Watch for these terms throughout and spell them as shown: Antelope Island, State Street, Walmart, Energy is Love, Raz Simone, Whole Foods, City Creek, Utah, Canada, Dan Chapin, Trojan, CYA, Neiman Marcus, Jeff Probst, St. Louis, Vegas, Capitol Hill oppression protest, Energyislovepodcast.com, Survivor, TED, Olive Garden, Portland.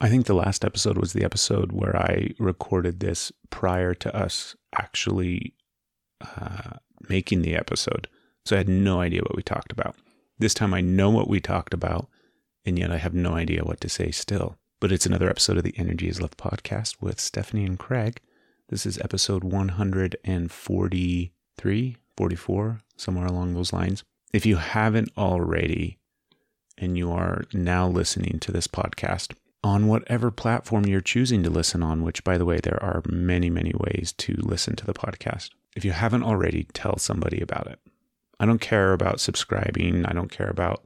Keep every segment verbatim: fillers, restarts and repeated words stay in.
I think the last episode was the episode where I recorded this prior to us actually uh, making the episode. So I had no idea what we talked about. This time I know what we talked about, and yet I have no idea what to say still. But it's another episode of the Energy is Love podcast with Stephanie and Craig. This is episode one forty-three, forty-four, somewhere along those lines. If you haven't already, and you are now listening to this podcast on whatever platform you're choosing to listen on, which, by the way, there are many, many ways to listen to the podcast. If you haven't already, tell somebody about it. I don't care about subscribing. I don't care about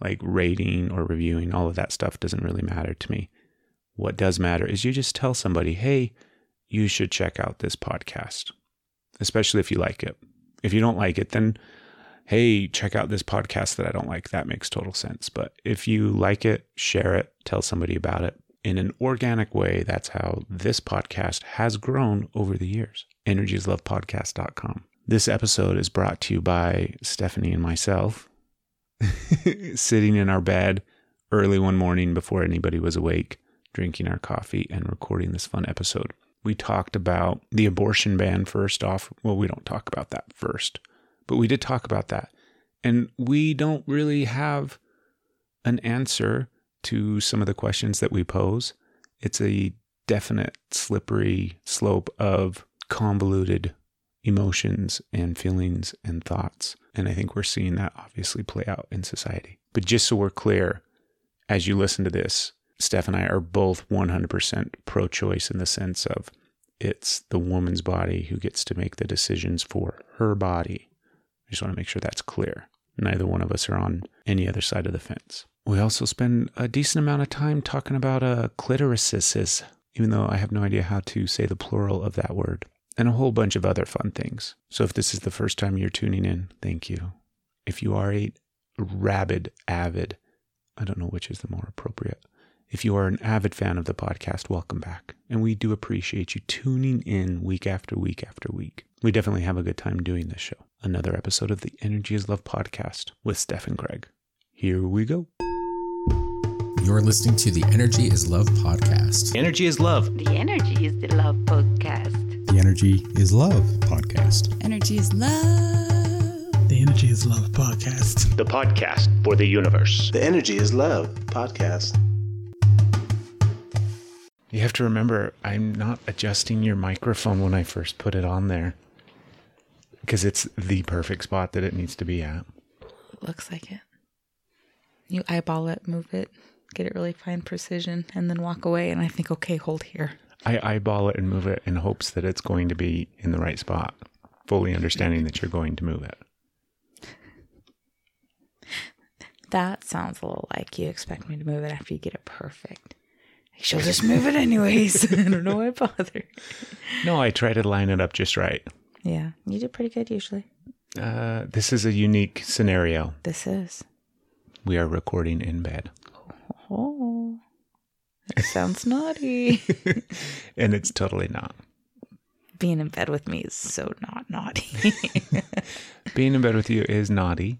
like rating or reviewing. All of that stuff doesn't really matter to me. What does matter is you just tell somebody, hey, you should check out this podcast, especially if you like it. If you don't like it, then, hey, check out this podcast that I don't like. That makes total sense. But if you like it, share it, tell somebody about it in an organic way. That's how this podcast has grown over the years. energy is love podcast dot com. This episode is brought to you by Stephanie and myself sitting in our bed early one morning before anybody was awake, drinking our coffee and recording this fun episode. We talked about the abortion ban first off. Well, we don't talk about that first, but we did talk about that. And we don't really have an answer to some of the questions that we pose. It's a definite slippery slope of convoluted emotions and feelings and thoughts. And I think we're seeing that obviously play out in society. But just so we're clear, as you listen to this, Steph and I are both one hundred percent pro-choice in the sense of it's the woman's body who gets to make the decisions for her body. I just want to make sure that's clear. Neither one of us are on any other side of the fence. We also spend a decent amount of time talking about uh, clitorises, even though I have no idea how to say the plural of that word. And a whole bunch of other fun things. So if this is the first time you're tuning in, thank you. If you are a rabid, avid, I don't know which is the more appropriate. If you are an avid fan of the podcast, welcome back. And we do appreciate you tuning in week after week after week. We definitely have a good time doing this show. Another episode of the Energy is Love podcast with Steph and Craig. Here we go. You're listening to the Energy is Love podcast. Energy is Love. The Energy is the Love podcast. The Energy is Love podcast. Energy is Love. The Energy is Love podcast. The podcast for the universe. The Energy is Love podcast. You have to remember, I'm not adjusting your microphone when I first put it on there. Because it's the perfect spot that it needs to be at. Looks like it. You eyeball it, move it, get it really fine precision, and then walk away. And I think, okay, hold here. I eyeball it and move it in hopes that it's going to be in the right spot, fully understanding that you're going to move it. That sounds a little like you expect me to move it after you get it perfect. She'll just move it anyways. I don't know why I bother. No, I try to line it up just right. Yeah, you do pretty good usually. Uh, this is a unique scenario. This is. We are recording in bed. Oh. It sounds naughty. And it's totally not. Being in bed with me is so not naughty. Being in bed with you is naughty.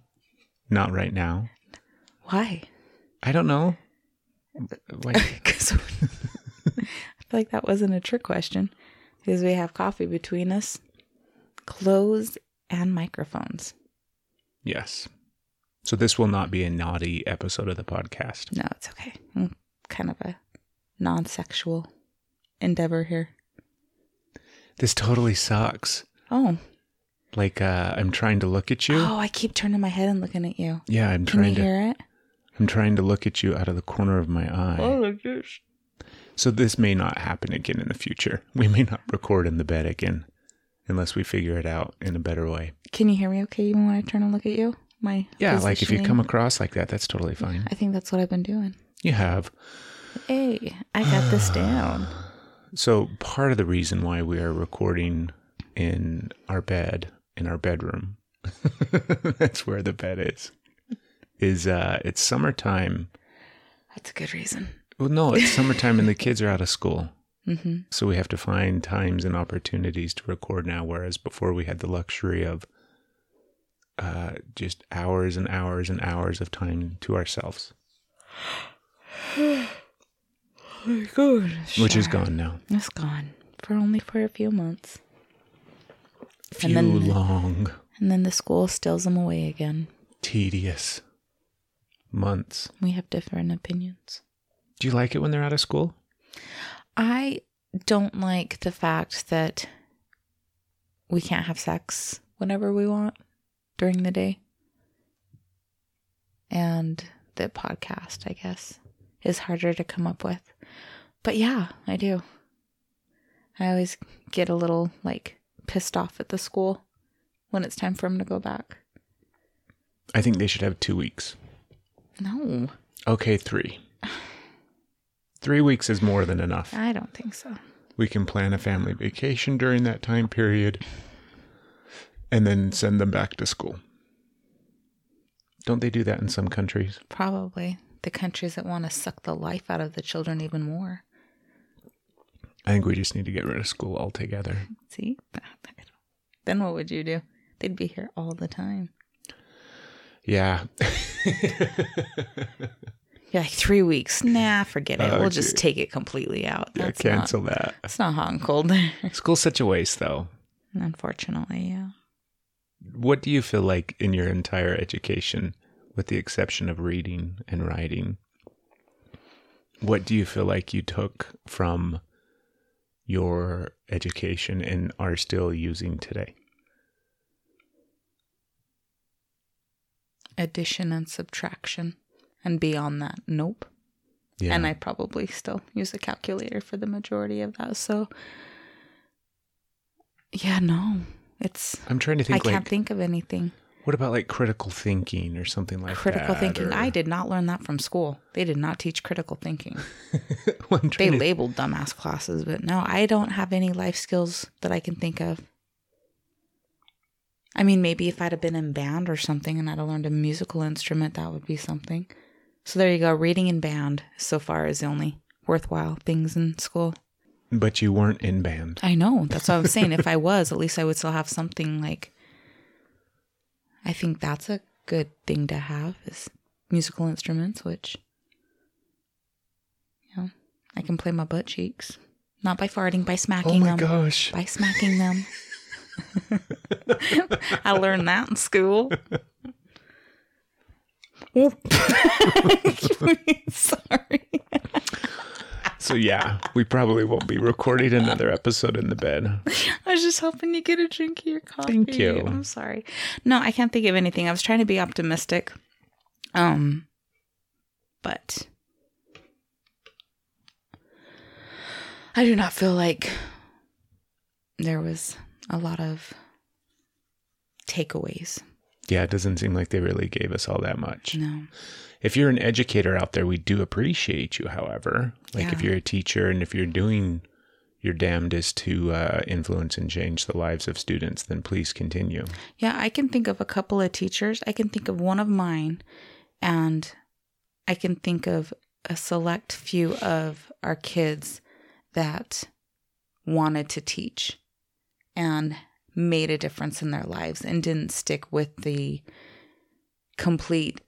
Not right now. Why? I don't know. Like... 'Cause I feel like that wasn't a trick question. Because we have coffee between us, clothes, and microphones. Yes. So this will not be a naughty episode of the podcast. No, it's okay. I'm kind of a... non-sexual endeavor here. This totally sucks. Oh. Like uh, I'm trying to look at you. Oh, I keep turning my head and looking at you. Yeah, I'm trying to. Can you hear it? I'm trying to look at you out of the corner of my eye. Oh, gosh. So this may not happen again in the future. We may not record in the bed again unless we figure it out in a better way. Can you hear me okay even when I turn and look at you? My Yeah, like if you come across like that, that's totally fine. I think that's what I've been doing. You have. Hey, I got this down. So part of the reason why we are recording in our bed, in our bedroom, that's where the bed is, is uh, it's summertime. That's a good reason. Well, no, it's summertime and the kids are out of school. Mm-hmm. So we have to find times and opportunities to record now, whereas before we had the luxury of uh, just hours and hours and hours of time to ourselves. my gosh. Sure. Which is gone now. It's gone. For only for a few months. Few and then, long. And then the school steals them away again. Tedious. Months. We have different opinions. Do you like it when they're out of school? I don't like the fact that we can't have sex whenever we want during the day. And the podcast, I guess, is harder to come up with. But yeah, I do. I always get a little, like, pissed off at the school when it's time for them to go back. I think they should have two weeks. No. Okay, three. Three weeks is more than enough. I don't think so. We can plan a family vacation during that time period and then send them back to school. Don't they do that in some countries? Probably. The countries that want to suck the life out of the children even more. I think we just need to get rid of school altogether. See? Then what would you do? They'd be here all the time. Yeah. You're like, three weeks. Nah, forget it. Oh, we'll gee. just take it completely out. That's yeah, cancel not, that. It's not hot and cold there. School's such a waste, though. Unfortunately, yeah. What do you feel like in your entire education, with the exception of reading and writing, what do you feel like you took from your education and are still using today? Addition and subtraction. And beyond that, nope. Yeah. And I probably still use a calculator for the majority of that. So, yeah, no. It's. I'm trying to think. I like, can't think of anything. What about like critical thinking or something like critical that? Critical thinking. Or... I did not learn that from school. They did not teach critical thinking. well, they to... labeled dumbass classes, but no, I don't have any life skills that I can think of. I mean, maybe if I'd have been in band or something and I'd have learned a musical instrument, that would be something. So there you go. Reading and band so far is the only worthwhile things in school. But you weren't in band. I know. That's what I was saying. If I was, at least I would still have something like, I think that's a good thing to have is musical instruments, which, you know, I can play my butt cheeks. Not by farting, by smacking them. Oh my them, gosh. By smacking them. I learned that in school. Sorry. So yeah, we probably won't be recording another episode in the bed. I was just hoping you get a drink of your coffee. Thank you. I'm sorry. No, I can't think of anything. I was trying to be optimistic. Um but I do not feel like there was a lot of takeaways. Yeah, it doesn't seem like they really gave us all that much. No. If you're an educator out there, we do appreciate you, however. Like yeah. If you're a teacher and if you're doing your damnedest to uh, influence and change the lives of students, then please continue. Yeah, I can think of a couple of teachers. I can think of one of mine, and I can think of a select few of our kids that wanted to teach and made a difference in their lives and didn't stick with the complete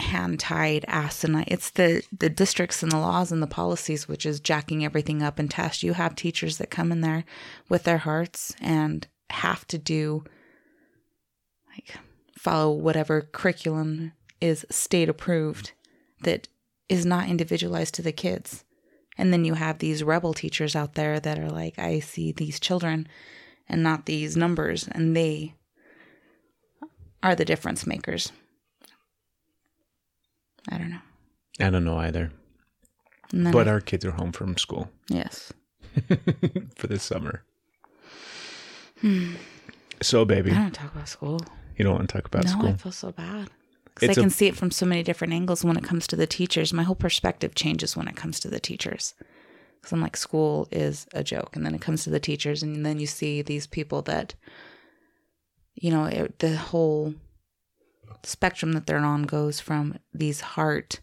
hand-tied asinine. It's the, the districts and the laws and the policies, which is jacking everything up and test. You have teachers that come in there with their hearts and have to do, like, follow whatever curriculum is state-approved that is not individualized to the kids. And then you have these rebel teachers out there that are like, I see these children and not these numbers, and they are the difference makers. I don't know. I don't know either. But I... our kids are home from school. Yes. For the summer. Hmm. So, baby. I don't want to talk about school. You don't want to talk about no, school? No, I feel so bad. Because I can a... see it from so many different angles when it comes to the teachers. My whole perspective changes when it comes to the teachers. Because I'm like, school is a joke. And then it comes to the teachers. And then you see these people that, you know, it, the whole spectrum that they're on goes from these heart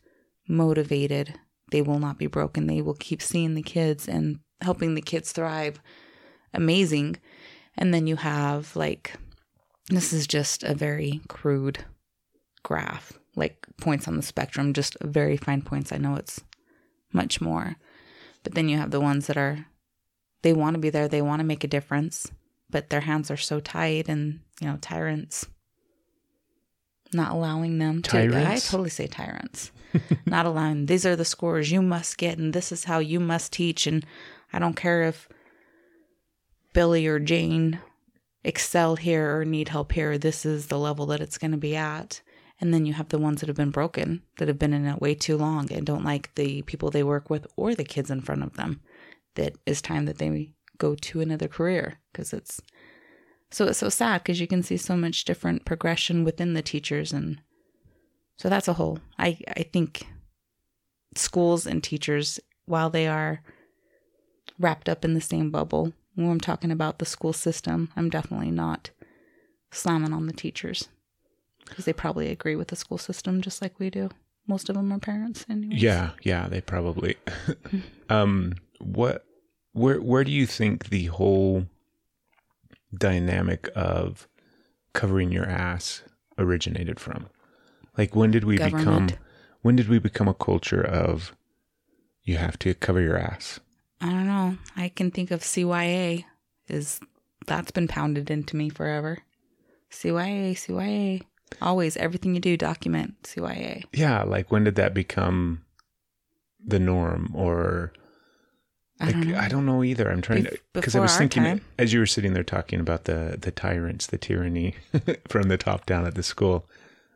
motivated, they will not be broken. They will keep seeing the kids and helping the kids thrive. Amazing. And then you have like, this is just a very crude graph, like points on the spectrum, just very fine points. I know it's much more. But then you have the ones that are, they want to be there, they want to make a difference, but their hands are so tied and, you know, tyrants, not allowing them tyrants? to, I totally say tyrants, not allowing, these are the scores you must get and this is how you must teach. And I don't care if Billy or Jane excel here or need help here, this is the level that it's going to be at. And then you have the ones that have been broken, that have been in it way too long and don't like the people they work with or the kids in front of them. That it's time that they go to another career because it's so, it's so sad because you can see so much different progression within the teachers. And so that's a whole, I, I think schools and teachers, while they are wrapped up in the same bubble, when I'm talking about the school system, I'm definitely not slamming on the teachers. Because they probably agree with the school system just like we do. Most of them are parents anyways. Yeah, yeah, they probably. um, what, where, where do you think the whole dynamic of covering your ass originated from? Like, when did we Government. become? When did we become a culture of you have to cover your ass? I don't know. I can think of C Y A is that's been pounded into me forever. C Y A, C Y A. Always, everything you do, document C Y A. Yeah, like when did that become the norm? Or like, I don't know, I don't know either. I'm trying Bef- to because I was thinking time. as you were sitting there talking about the the tyrants, the tyranny from the top down at the school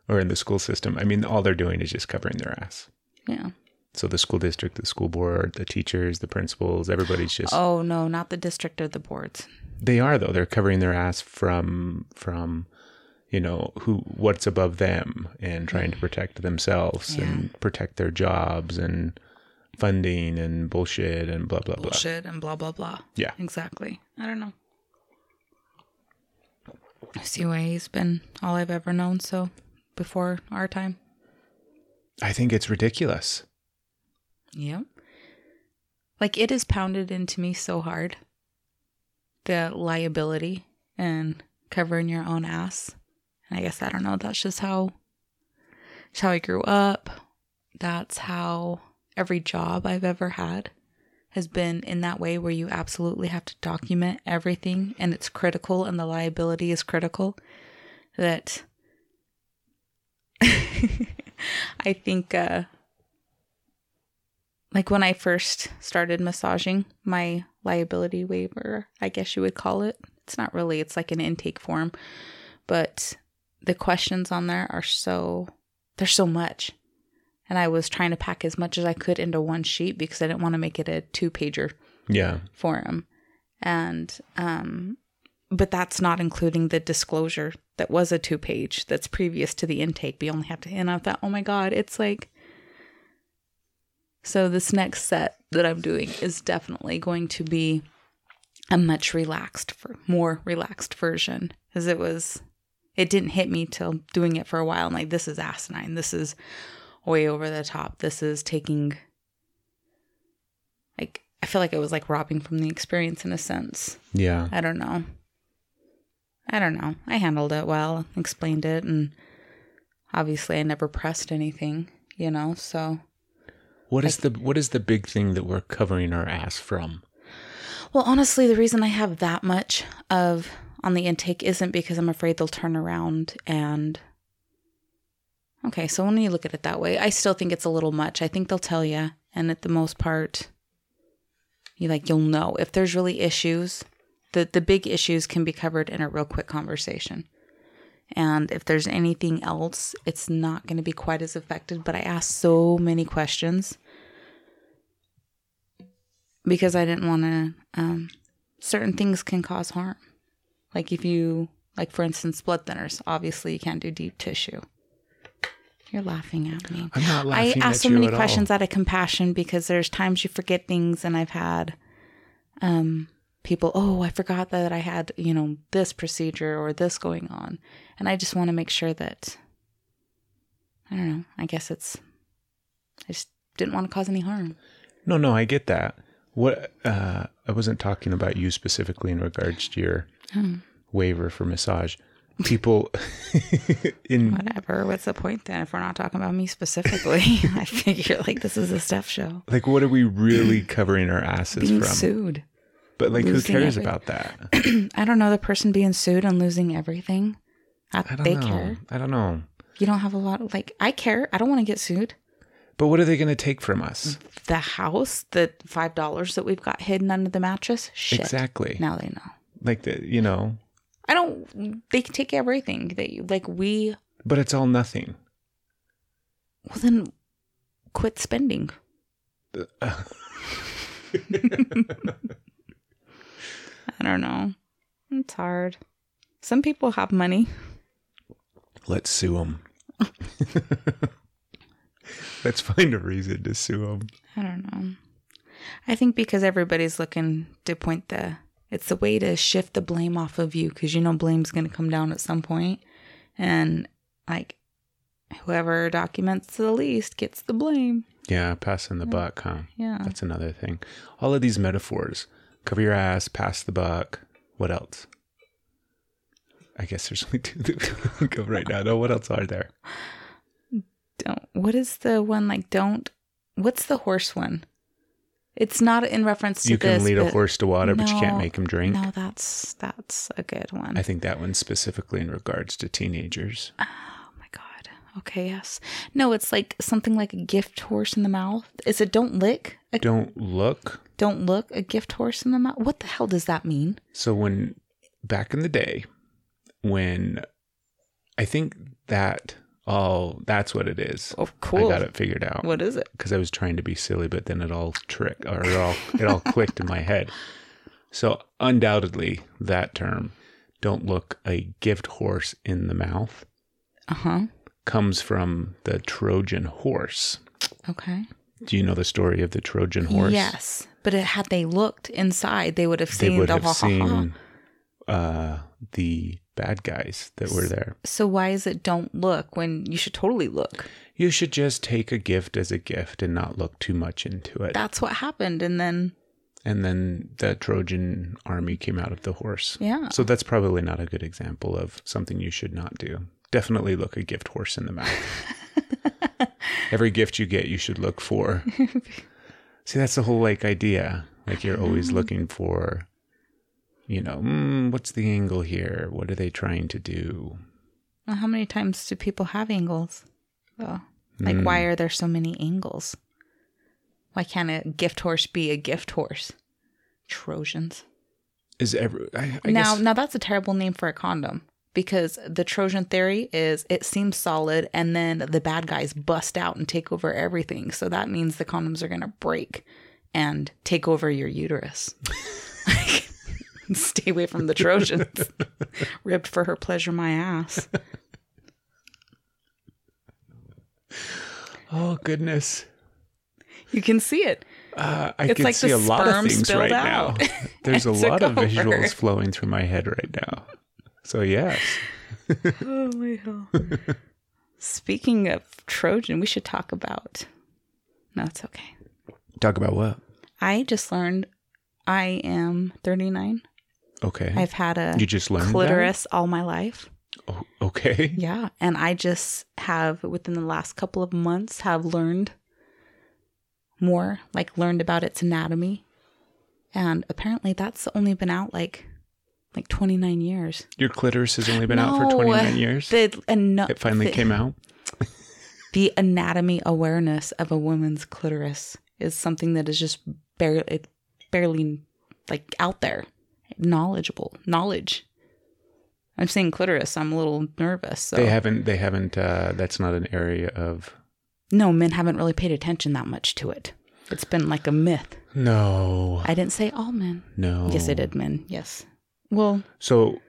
or in the school system. I mean, all they're doing is just covering their ass. Yeah. So the school district, the school board, the teachers, the principals, everybody's just. Oh no, not the district or the boards. They are though. They're covering their ass from from. you know, who, what's above them and trying to protect themselves yeah. and protect their jobs and funding and bullshit and blah, blah, blah. Bullshit and blah, blah, blah. Yeah. Exactly. I don't know. C Y A's been all I've ever known. So before our time. I think it's ridiculous. Yeah. Like it is pounded into me so hard. The liability and covering your own ass. I guess, I don't know, that's just how, that's how I grew up. That's how every job I've ever had has been in that way where you absolutely have to document everything and it's critical and the liability is critical. That I think, uh, like when I first started massaging, my liability waiver, I guess you would call it. It's not really, it's like an intake form, but the questions on there are so, there's so much. And I was trying to pack as much as I could into one sheet because I didn't want to make it a two pager yeah. form. And, um, but that's not including the disclosure that was a two page that's previous to the intake. We only have to hand out that. Oh my God. It's like, so this next set that I'm doing is definitely going to be a much relaxed, for more relaxed version because it was, it didn't hit me till doing it for a while. I'm like, this is asinine. This is way over the top. This is taking, like, I feel like it was like robbing from the experience in a sense. Yeah. I don't know. I don't know. I handled it well, explained it, and obviously I never pressed anything, you know, so. What like, is the, what is the big thing that we're covering our ass from? Well, honestly, the reason I have that much of on the intake isn't because I'm afraid they'll turn around and okay, so when you look at it that way, I still think it's a little much. I think they'll tell you, and at the most part, you like you'll know if there's really issues. The the big issues can be covered in a real quick conversation, and if there's anything else, it's not going to be quite as affected. But I asked so many questions because I didn't want to. Um, certain things can cause harm. Like if you, like for instance, blood thinners, obviously you can't do deep tissue. You're laughing at me. I'm not laughing at you at all. I ask so many questions out of compassion because there's times you forget things, and I've had um, people, oh, I forgot that I had, you know, this procedure or this going on. And I just want to make sure that, I don't know, I guess it's, I just didn't want to cause any harm. No, no, I get that. What, uh, I wasn't talking about you specifically in regards to your oh. waiver for massage. people in whatever. What's the point then if we're not talking about me specifically? I figure like this is a Steph show. Like, what are we really covering our asses being from? Sued. But like, losing who cares every- about that? I don't know. The person being sued and losing everything. I, I don't they know. care. I don't know. You don't have a lot of, like, I care. I don't want to get sued. But what are they going to take from us? The house, the five dollars that we've got hidden under the mattress. Shit. Exactly. Now they know. Like, the, you know. I don't, they can take everything. They, like, we. But it's all nothing. Well, then quit spending. I don't know. It's hard. Some people have money. Let's sue them. Let's find a reason to sue them. I don't know. I think because everybody's looking to point the... It's the way to shift the blame off of you, because you know blame's going to come down at some point. And like whoever documents the least gets the blame. Yeah, passing the yeah. buck, huh? Yeah. That's another thing. All of these metaphors. Cover your ass, pass the buck. What else? I guess there's only two that we can go right now. No, what else are there? Don't. What is the one like? Don't. What's the horse one? It's not in reference to. You can this, lead a horse to water, no, but you can't make him drink. No, that's that's a good one. I think that one's specifically in regards to teenagers. Oh my god. Okay. Yes. No. It's like something like a gift horse in the mouth. Is it don't lick? A, don't look. Don't look. A gift horse in the mouth. What the hell does that mean? So when back in the day. When I think that, oh, that's what it is. Oh, cool. I got it figured out. What is it? Because I was trying to be silly, but then it all trick or it all, it all clicked in my head. So undoubtedly that term, don't look a gift horse in the mouth, uh-huh, comes from the Trojan horse. Okay. Do you know the story of the Trojan horse? Yes. But it, had they looked inside, they would have seen they would the have seen, uh, the... bad guys that were there. So why is it don't look when you should totally look? You should just take a gift as a gift and not look too much into it. That's what happened. And then... And then the Trojan army came out of the horse. Yeah. So that's probably not a good example of something you should not do. Definitely look a gift horse in the mouth. Every gift you get, you should look for. See, that's the whole, like, idea. Like, you're always looking for... You know, mm, what's the angle here? What are they trying to do? Well, how many times do people have angles? Though? Like, mm. why are there so many angles? Why can't a gift horse be a gift horse? Trojans. Is every I, I now? Guess... Now that's a terrible name for a condom, because the Trojan theory is it seems solid, and then the bad guys bust out and take over everything. So that means the condoms are going to break and take over your uterus. Stay away from the Trojans. Ribbed for her pleasure, my ass. Oh, goodness. You can see it. Uh, I it's can like see a lot of things right out. now. There's a lot of over. visuals flowing through my head right now. So, yes. Holy hell. Speaking of Trojan, we should talk about... No, it's okay. Talk about what? I just learned... I am thirty-nine. Okay. I've had a you just learned clitoris that? all my life. Oh, okay. Yeah. And I just have, within the last couple of months, have learned more, like learned about its anatomy. And apparently that's only been out like like twenty-nine years. Your clitoris has only been no, out for twenty-nine years? The, uh, no, it finally the, came out? The anatomy awareness of a woman's clitoris is something that is just barely... It, barely like out there knowledgeable knowledge I'm saying clitoris, I'm a little nervous, so. they haven't they haven't uh that's not an area of no men haven't really paid attention that much to it. It's been like a myth. No, I didn't say all men. No, yes I did. Men, yes. Well, so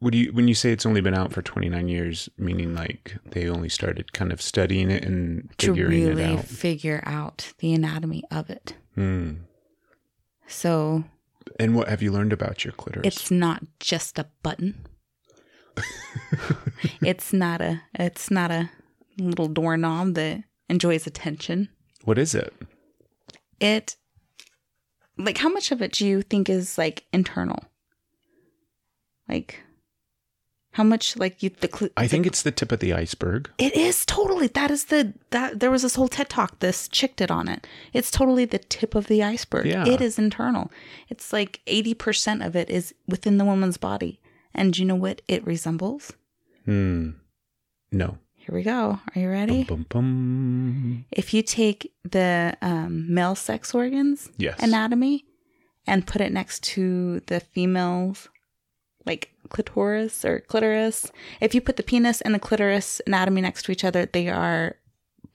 would you, when you say it's only been out for twenty-nine years, meaning like they only started kind of studying it and figuring to really it out figure out the anatomy of it. hmm So, and what have you learned about your clitoris? It's not just a button. It's not a. It's not a little doorknob that enjoys attention. What is it? It, like, how much of it do you think is like internal? Like, How much like you, the, the I think it's the tip of the iceberg. It is totally. That is the, that there was this whole TED talk. This chick did on it. It's totally the tip of the iceberg. Yeah. It is internal. It's like eighty percent of it is within the woman's body. And you know what it resembles? Hmm. No. Here we go. Are you ready? Bum, bum, bum. If you take the um, male sex organs yes. anatomy and put it next to the female's, like clitoris or clitoris. If you put the penis and the clitoris anatomy next to each other, they are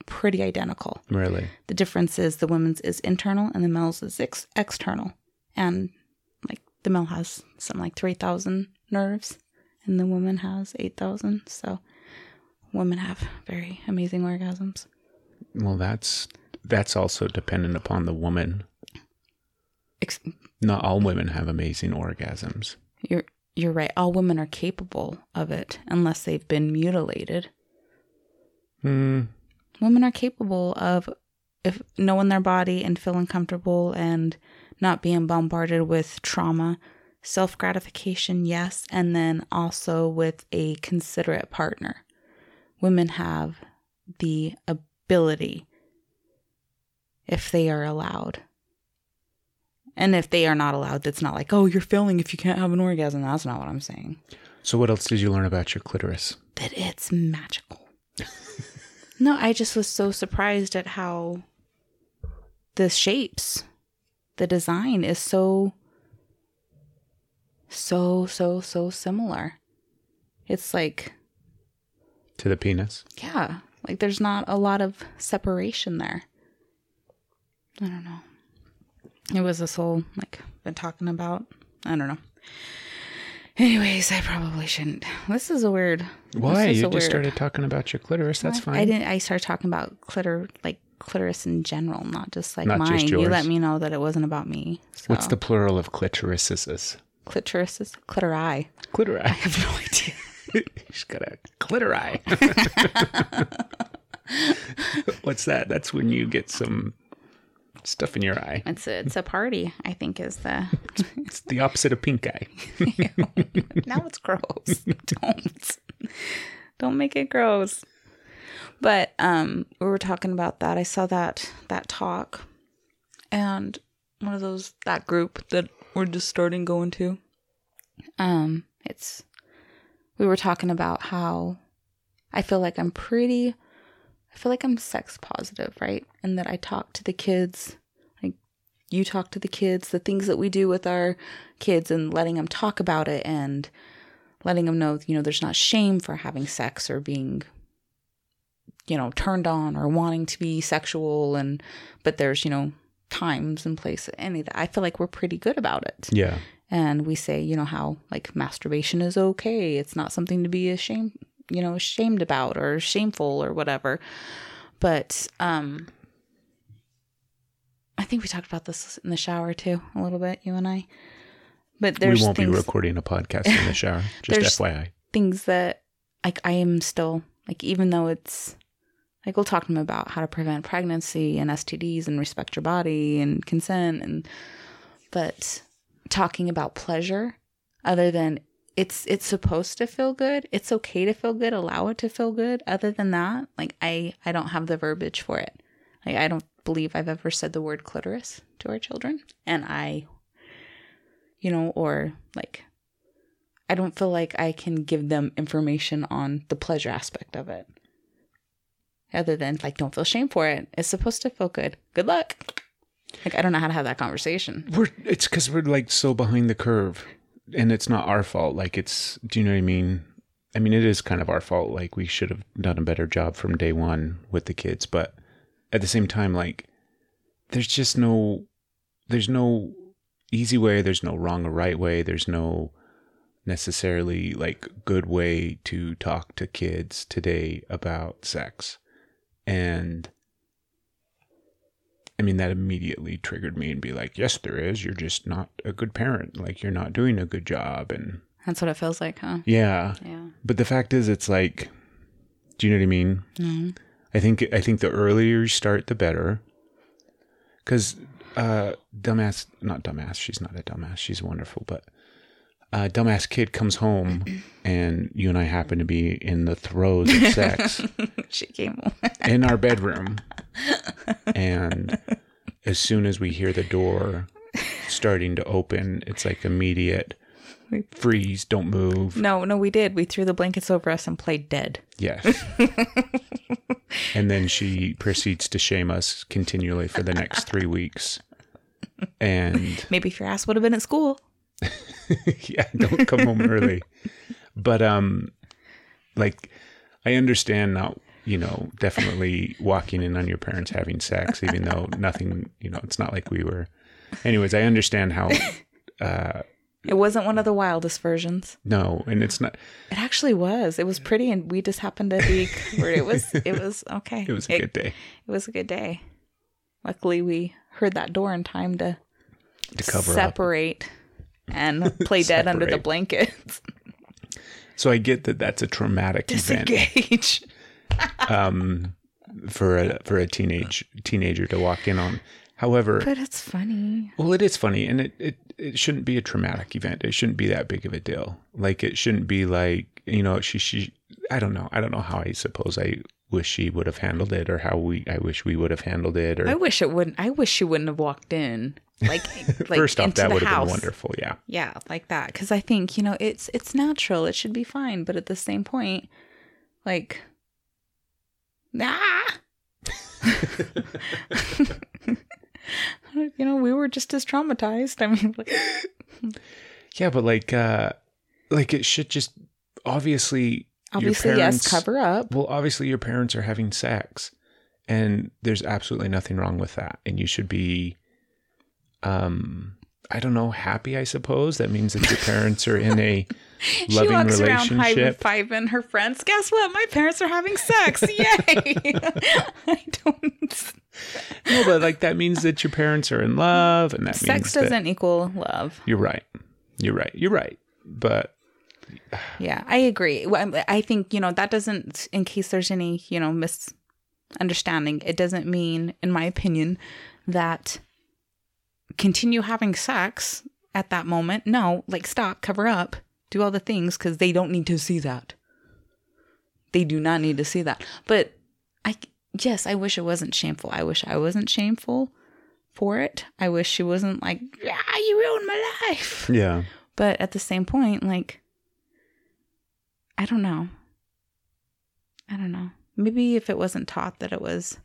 pretty identical. Really? The difference is the woman's is internal and the male's is ex- external. And like the male has something like three thousand nerves and the woman has eight thousand. So women have very amazing orgasms. Well, that's that's also dependent upon the woman. Ex- Not all women have amazing orgasms. You're You're right. All women are capable of it unless they've been mutilated. Mm. Women are capable of if knowing their body and feeling comfortable and not being bombarded with trauma, self-gratification, yes, and then also with a considerate partner. Women have the ability if they are allowed. And if they are not allowed, that's not like, oh, you're failing if you can't have an orgasm. That's not what I'm saying. So what else did you learn about your clitoris? That it's magical. No, I just was so surprised at how the shapes, the design is so, so, so, so similar. It's like... To the penis? Yeah. Like there's not a lot of separation there. I don't know. It was this whole, like, been talking about. I don't know. Anyways, I probably shouldn't. This is a weird. Why? You just weird. started talking about your clitoris. That's Why? fine. I didn't. I started talking about clitor, like clitoris in general, not just like not mine. Just yours. You let me know that it wasn't about me. So. What's the plural of clitorises? Clitorises? Clitori. Clitori. I have no idea. She's got a clitori. What's that? That's when you get some... stuff in your eye. It's a, it's a party, I think, is the... it's, it's the opposite of pink eye. Now it's gross. Don't. Don't make it gross. But um, we were talking about that. I saw that that talk and one of those, that group that we're just starting going to. Um, it's... We were talking about how I feel like I'm pretty... I feel like I'm sex positive, right? And that I talk to the kids, like you talk to the kids, the things that we do with our kids and letting them talk about it and letting them know, you know, there's not shame for having sex or being, you know, turned on or wanting to be sexual. And, but there's, you know, times and place, any of that. I feel like we're pretty good about it. Yeah. And we say, you know, how like masturbation is okay. It's not something to be ashamed of. You know, ashamed about or shameful or whatever. But um, I think we talked about this in the shower too a little bit, you and I. But there's we won't things, be recording a podcast in the shower. Just F Y I. Things that like I am still like, even though it's like we'll talk to them about how to prevent pregnancy and S T Ds and respect your body and consent and but talking about pleasure other than. It's it's supposed to feel good. It's okay to feel good. Allow it to feel good. Other than that, like I, I don't have the verbiage for it. Like I don't believe I've ever said the word clitoris to our children. And I, you know, or like, I don't feel like I can give them information on the pleasure aspect of it. Other than like, don't feel shame for it. It's supposed to feel good. Good luck. Like I don't know how to have that conversation. We're it's because we're like so behind the curve. And it's not our fault. Like it's, do you know what I mean? I mean, it is kind of our fault. Like we should have done a better job from day one with the kids. But at the same time, like there's just no, there's no easy way. There's no wrong or right way. There's no necessarily like good way to talk to kids today about sex. And I mean, that immediately triggered me and be like, yes, there is. You're just not a good parent. Like, you're not doing a good job. And that's what it feels like, huh? Yeah. Yeah. But the fact is, it's like, do you know what I mean? Mm-hmm. I think I think the earlier you start, the better. Because uh, dumbass, not dumbass. She's not a dumbass. She's wonderful. But a dumbass kid comes home and you and I happen to be in the throes of sex. She came home. In our bedroom. And as soon as we hear the door starting to open, it's like immediate freeze, don't move. No, no, we did. We threw the blankets over us and played dead. Yes. And then she proceeds to shame us continually for the next three weeks. And maybe if your ass would have been at school. Yeah, don't come home early. But um, like, I understand not, you know, definitely walking in on your parents having sex, even though nothing, you know, it's not like we were. Anyways, I understand how. Uh, it wasn't one of the wildest versions. No, and it's not. It actually was. It was pretty, and we just happened to be covered. It was. It was okay. It was a it, good day. It was a good day. Luckily, we heard that door in time to to cover separate. Up. And play dead under the blankets. So I get that that's a traumatic Disengage. event um, for a for a teenage teenager to walk in on. However, but it's funny. Well, it is funny, and it, it, it shouldn't be a traumatic event. It shouldn't be that big of a deal. Like, it shouldn't be like, you know, she she. I don't know. I don't know how I suppose I wish she would have handled it, or how we. I wish we would have handled it, or I wish it wouldn't. I wish she wouldn't have walked in. Like, like first off, that would have been wonderful. Yeah. Yeah. Like that. Because I think, you know, it's it's natural. It should be fine. But at the same point, like, nah. You know, we were just as traumatized. I mean, like. Yeah, but like, uh, like it should just obviously. Obviously, your parents, yes, cover up. Well, obviously, your parents are having sex. And there's absolutely nothing wrong with that. And you should be. Um, I don't know, happy, I suppose. That means that your parents are in a loving she walks relationship. Around high-fiving her friends. Guess what? My parents are having sex. Yay! I don't. No, but like, that means that your parents are in love, and that sex means sex doesn't that equal love. You're right. You're right. You're right. But yeah, I agree. I think, you know, that doesn't. In case there's any, you know, misunderstanding, it doesn't mean, in my opinion, that. Continue having sex at that moment. No, like, stop, cover up, do all the things, because they don't need to see that. They do not need to see that. But I, yes, I wish it wasn't shameful. I wish I wasn't shameful for it. I wish she wasn't like, ah, you ruined my life. Yeah. But at the same point, like, I don't know. I don't know. Maybe if it wasn't taught that it was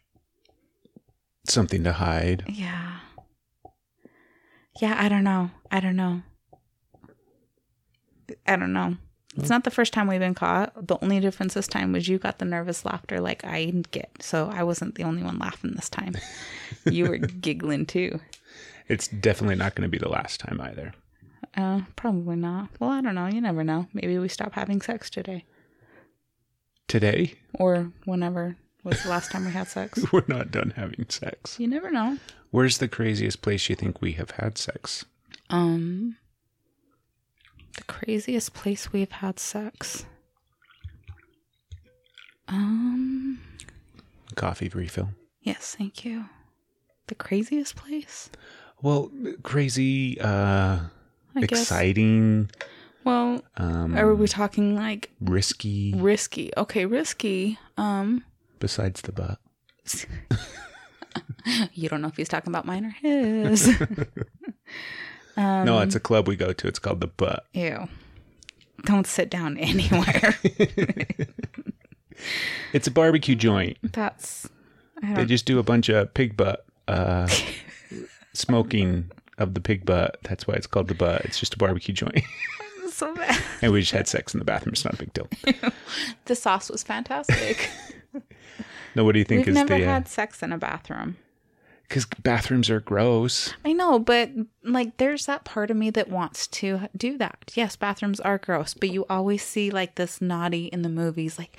something to hide. Yeah. Yeah, I don't know. I don't know. I don't know. It's not the first time we've been caught. The only difference this time was you got the nervous laughter like I didn't get. So I wasn't the only one laughing this time. You were giggling too. It's definitely not going to be the last time either. Uh, probably not. Well, I don't know. You never know. Maybe we stop having sex today. Today? Or whenever was the last time we had sex. We're not done having sex. You never know. Where's the craziest place you think we have had sex? Um, the craziest place we've had sex. Um, coffee refill. Yes, thank you. The craziest place? Well, crazy, uh, I exciting. Guess. Well, um, are we talking like risky? Risky. Okay, risky. Um, besides the butt. You don't know if he's talking about mine or his. um, no, it's a club we go to. It's called The Butt. Ew. Don't sit down anywhere. It's a barbecue joint. That's. I don't... They just do a bunch of pig butt, uh, smoking of the pig butt. That's why it's called The Butt. It's just a barbecue joint. So bad. And we just had sex in the bathroom. It's not a big deal. The sauce was fantastic. No, what do you think We've is the... We've never had sex in a bathroom. Because bathrooms are gross. I know, but like, there's that part of me that wants to do that. Yes, bathrooms are gross, but you always see like this naughty in the movies. Like,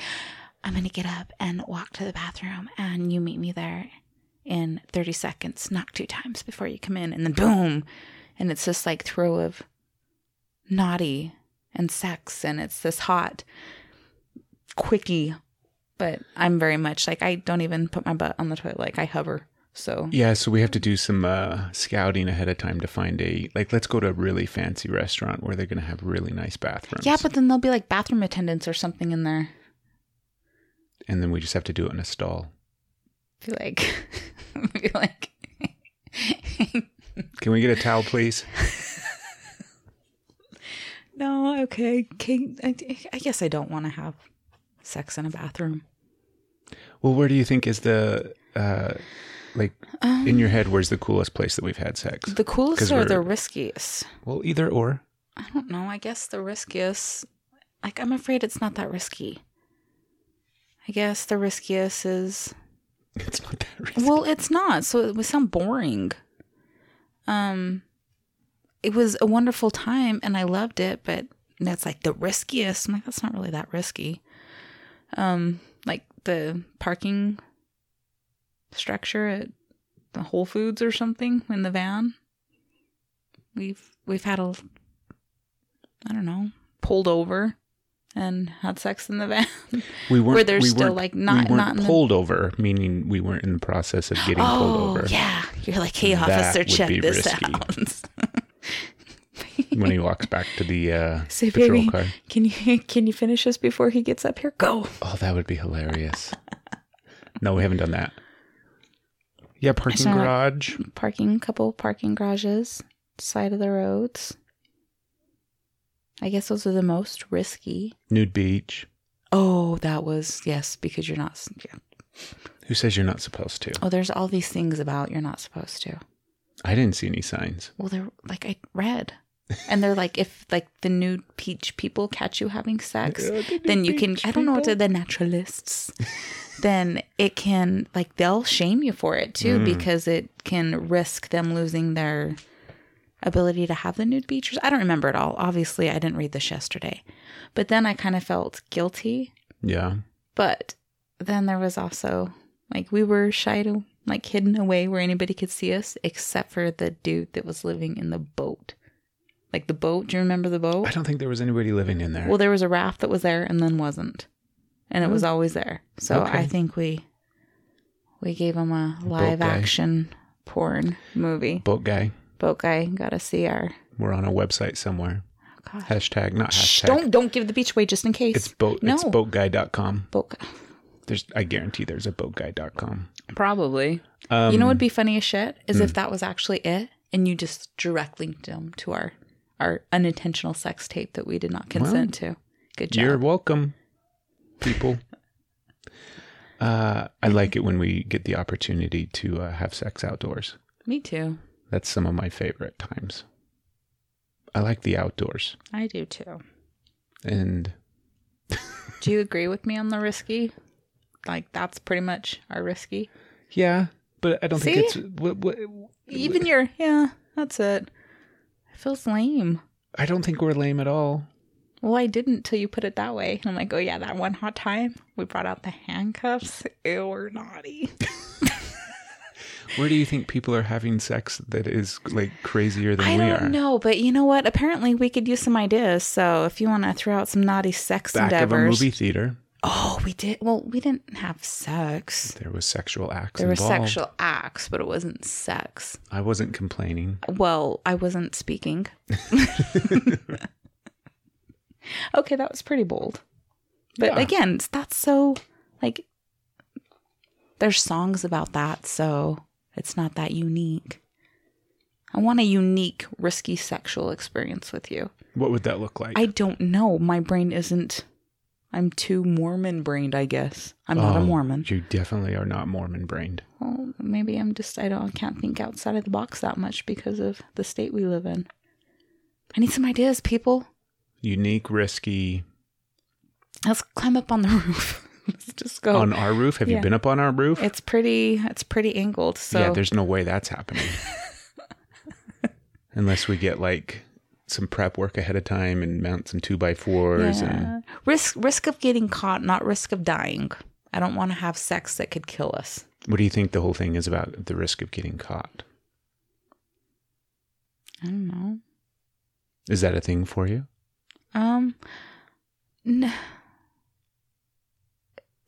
I'm going to get up and walk to the bathroom and you meet me there in thirty seconds. Knock two times before you come in, and then boom. And it's just like throw of naughty and sex, and it's this hot quickie. But I'm very much like, I don't even put my butt on the toilet. Like, I hover. So yeah, so we have to do some uh, scouting ahead of time to find a, like, let's go to a really fancy restaurant where they're going to have really nice bathrooms. Yeah, but then there'll be like bathroom attendants or something in there. And then we just have to do it in a stall. Be like, be like. Can we get a towel, please? No, okay. Can, I, I guess I don't want to have sex in a bathroom. Well, where do you think is the, uh, like, um, in your head, where's the coolest place that we've had sex? The coolest or the riskiest? Well, either or. I don't know. I guess the riskiest. Like, I'm afraid it's not that risky. I guess the riskiest is... It's not that risky. Well, it's not. So it would sound boring. Um... It was a wonderful time and I loved it, but that's like the riskiest. I'm like, that's not really that risky. Um, like the parking structure at the Whole Foods or something in the van. We've we've had a, I don't know, pulled over and had sex in the van. We weren't. Where there's we still like not we not in pulled the... over, meaning we weren't in the process of getting oh, pulled over. Yeah, you're like, hey, officer, that check this risky. out. When he walks back to the uh, Say, patrol baby, car. Can you can you finish this before he gets up here? Go. Oh, that would be hilarious. No, we haven't done that. Yeah, parking so, garage. Parking, couple parking garages, side of the roads. I guess those are the most risky. Nude beach. Oh, that was, yes, because you're not. Yeah. Who says you're not supposed to? Oh, there's all these things about you're not supposed to. I didn't see any signs. Well, they're like I read. And they're like, if like the nude peach people catch you having sex, oh, the then you can, I don't know what to, the naturalists, then it can, like, they'll shame you for it too, mm. because it can risk them losing their ability to have the nude beaches. I don't remember it all. Obviously, I didn't read this yesterday, but then I kind of felt guilty. Yeah. But then there was also like, we were shy to like hidden away where anybody could see us except for the dude that was living in the boat. Like the boat, do you remember the boat? I don't think there was anybody living in there. Well, there was a raft that was there and then wasn't. And it oh. was always there. So okay. I think we we gave him a live action porn movie. Boat guy. Boat guy. Gotta see our... We're on a website somewhere. Oh, gosh. Hashtag, not hashtag. Shh, don't, don't give the beach away just in case. It's, boat, no. it's boat guy dot com. Boat guy. There's, I guarantee there's a boat guy dot com. Probably. Um, you know what would be funny as shit? Is mm. if that was actually it and you just direct linked them to our... our unintentional sex tape that we did not consent well, to. Good job. You're welcome, people. uh, I like it when we get the opportunity to uh, have sex outdoors. Me too. That's some of my favorite times. I like the outdoors. I do too. And... Do you agree with me on the risky? Like, that's pretty much our risky? Yeah, but I don't See? think it's... W- w- Even your... Yeah, that's it. Feels lame. I don't think we're lame at all. Well, I didn't till you put it that way. I'm like, oh yeah, that one hot time we brought out the handcuffs. Ew, we're naughty. Where do you think people are having sex that is like crazier than I we are? I don't know, but you know what? Apparently, we could use some ideas. So if you want to throw out some naughty sex Back endeavors, of a movie theater. Oh, we did. Well, we didn't have sex. There was sexual acts. There involved. were sexual acts, but it wasn't sex. I wasn't complaining. Well, I wasn't speaking. Okay, that was pretty bold. But yeah. Again, that's so, like, there's songs about that, so it's not that unique. I want a unique, risky sexual experience with you. What would that look like? I don't know. My brain isn't... I'm too Mormon-brained, I guess. I'm oh, not a Mormon. You definitely are not Mormon-brained. Well, maybe I'm just, I don't, I can't think outside of the box that much because of the state we live in. I need some ideas, people. Unique, risky. Let's climb up on the roof. Let's just go. On our roof? Have yeah. you been up on our roof? It's pretty, it's pretty angled, so. Yeah, there's no way that's happening. Unless we get, like... some prep work ahead of time and mount some two by fours yeah. and risk risk of getting caught, not risk of dying. I don't want to have sex that could kill us. What do you think the whole thing is about, the risk of getting caught? I don't know. Is that a thing for you? Um, n-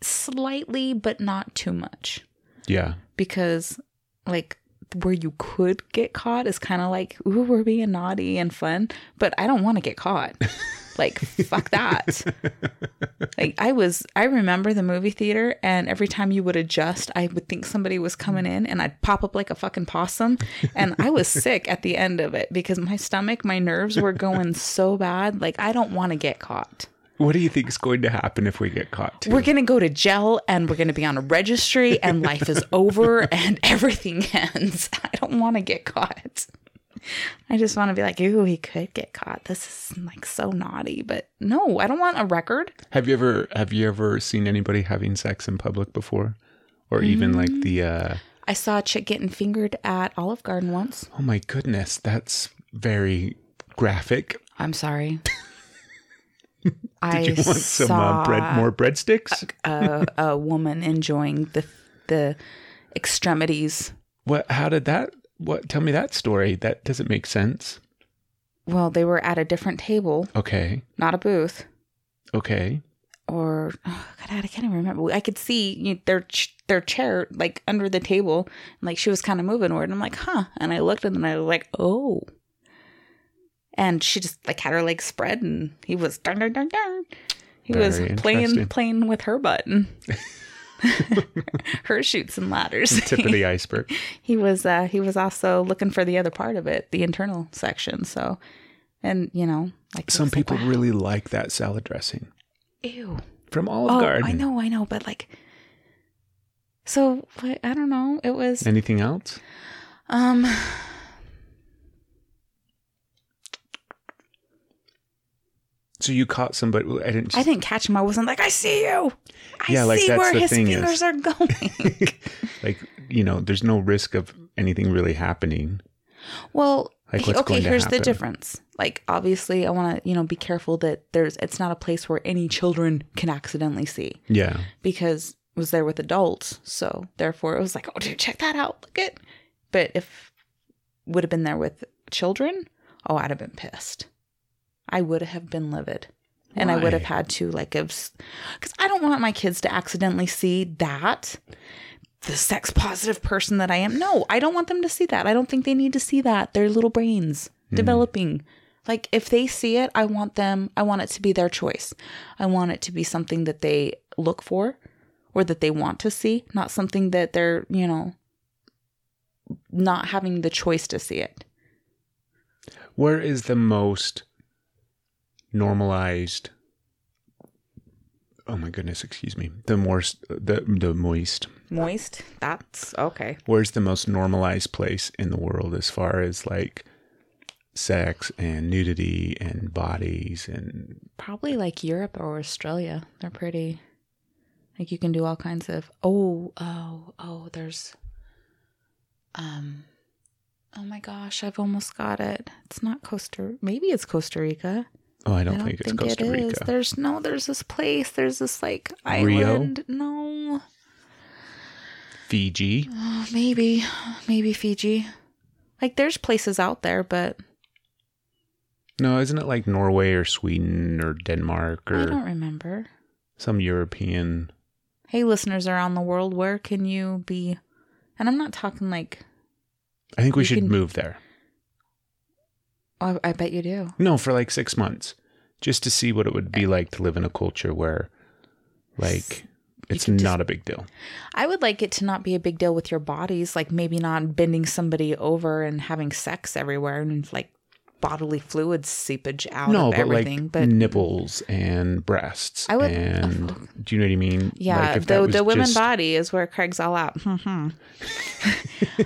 slightly, but not too much. Yeah. Because like where you could get caught is kind of like, ooh, we're being naughty and fun, but I don't want to get caught. Like, fuck that. Like, I was, I remember the movie theater, and every time you would adjust, I would think somebody was coming in, and I'd pop up like a fucking possum. And I was sick at the end of it because my stomach, my nerves were going so bad. Like, I don't want to get caught. What do you think is going to happen if we get caught? Too? We're going to go to jail, and we're going to be on a registry, and life is over, and everything ends. I don't want to get caught. I just want to be like, ooh, he could get caught. This is like so naughty, but no, I don't want a record. Have you ever have you ever seen anybody having sex in public before, or even mm-hmm. like the? Uh... I saw a chick getting fingered at Olive Garden once. Oh my goodness, that's very graphic. I'm sorry. Did I you want some uh, bread, more breadsticks? a, a, a woman enjoying the the extremities. What? How did that? What? Tell me that story. That doesn't make sense. Well, they were at a different table. Okay. Not a booth. Okay. Or oh God, I can't even remember. I could see you know, their ch- their chair like under the table, and like she was kind of moving over, and I'm like, huh. And I looked, and then I was like, oh. And she just like had her legs spread, and he was dun, dun, dun, dun. He Very was playing playing with her button, her chutes and ladders. The tip of the iceberg. He was uh, he was also looking for the other part of it, the internal section. So, and you know, like some people like, wow. really like that salad dressing. Ew. From Olive oh, Garden. I know, I know, but like, so I don't know. It was anything else. Um. So you caught somebody. I didn't. Just... I didn't catch him. I wasn't like, I see you. I yeah, like see that's where the his thing fingers is. Are going. Like, you know, there's no risk of anything really happening. Well, like, what's okay. going here's to the difference. Like, obviously, I want to, you know, be careful that there's. It's not a place where any children can accidentally see. Yeah. Because it was there with adults, so therefore it was like, oh, dude, check that out. Look it. But if would have been there with children, oh, I'd have been pissed. I would have been livid. And Why? I would have had to, like, because I don't want my kids to accidentally see that, the sex positive person that I am. No, I don't want them to see that. I don't think they need to see that. Their little brains mm. developing. Like, if they see it, I want them, I want it to be their choice. I want it to be something that they look for or that they want to see, not something that they're, you know, not having the choice to see it. Where is the most... normalized oh my goodness excuse me the worst the the moist moist that's okay where's the most normalized place in the world as far as like sex and nudity and bodies? And probably like Europe or Australia. They're pretty like you can do all kinds of oh oh oh there's um oh my gosh I've almost got it it's not Costa maybe it's Costa Rica Oh, I don't, I don't think, think it's Costa it Rica. Is. There's no, there's this place. There's this like island. Rio? No. Fiji? Oh, maybe. Maybe Fiji. Like there's places out there, but. No, isn't it like Norway or Sweden or Denmark or. I don't remember. Some European. Hey, listeners around the world, where can you be? And I'm not talking like. I think we should can... move there. Oh, I bet you do. No, for like six months, just to see what it would be like to live in a culture where, like, it's not just, a big deal. I would like it to not be a big deal with your bodies, like maybe not bending somebody over and having sex everywhere and like bodily fluid seepage out no, of but everything. Like but nipples and breasts. I would. And, oh, do you know what I mean? Yeah, like if the the women just... body is where Craig's all out.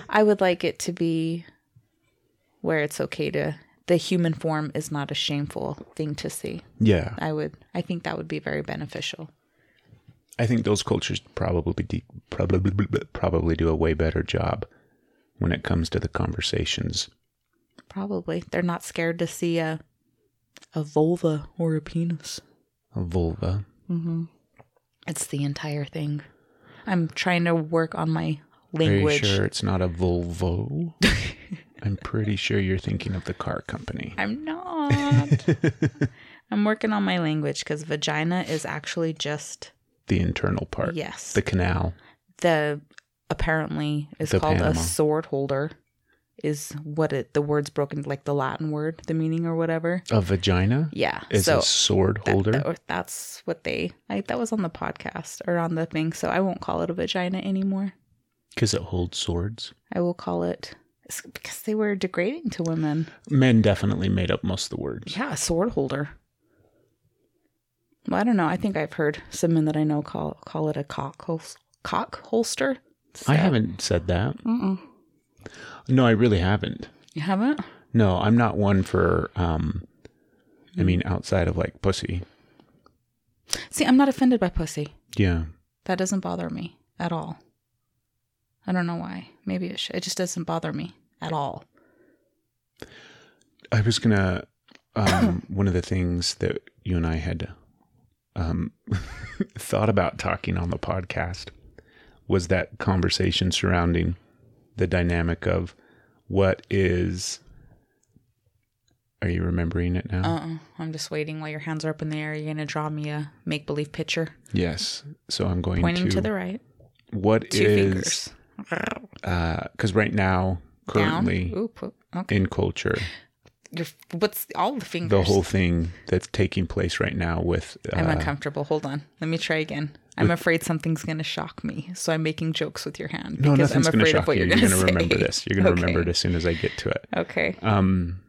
I would like it to be where it's okay to. The human form is not a shameful thing to see. Yeah. I would, I think that would be very beneficial. I think those cultures probably, de- probably, probably do a way better job when it comes to the conversations. Probably. They're not scared to see a, a vulva or a penis. A vulva. Mm-hmm. It's the entire thing. I'm trying to work on my language. Are you sure it's not a vulvo? I'm pretty sure you're thinking of the car company. I'm not. I'm working on my language because vagina is actually just... the internal part. Yes. The canal. The apparently is the called Panama. A sword holder, is what it, the word's broken, like the Latin word, the meaning or whatever. A vagina? Yeah. Is so a sword holder? That, that, that's what they, I, that was on the podcast or on the thing, so I won't call it a vagina anymore. Because it holds swords? I will call it, because they were degrading to women. Men definitely made up most of the words. Yeah, sword holder. Well, I don't know. I think I've heard some men that I know call call it a cock, hol- cock holster. So. I haven't said that. Mm-mm. No, I really haven't. You haven't? No, I'm not one for, um, I mean, outside of like pussy. See, I'm not offended by pussy. Yeah. That doesn't bother me at all. I don't know why. Maybe it, sh- it just doesn't bother me at all. I was going to, um, one of the things that you and I had um, thought about talking on the podcast was that conversation surrounding the dynamic of what is, are you remembering it now? Uh-uh. I'm just waiting while your hands are up in the air. You're going to draw me a make-believe picture. Yes. So I'm going Pointing to. Pointing to the right. What Two is, because uh, right now, currently, Oop, okay. in culture, Your, what's all the fingers? The whole thing that's taking place right now with. Uh, I'm uncomfortable. Hold on. Let me try again. I'm with, afraid something's going to shock me. So I'm making jokes with your hand. Because no, nothing's going to shock you. You're going to remember this. You're going to okay. remember it as soon as I get to it. Okay. Um,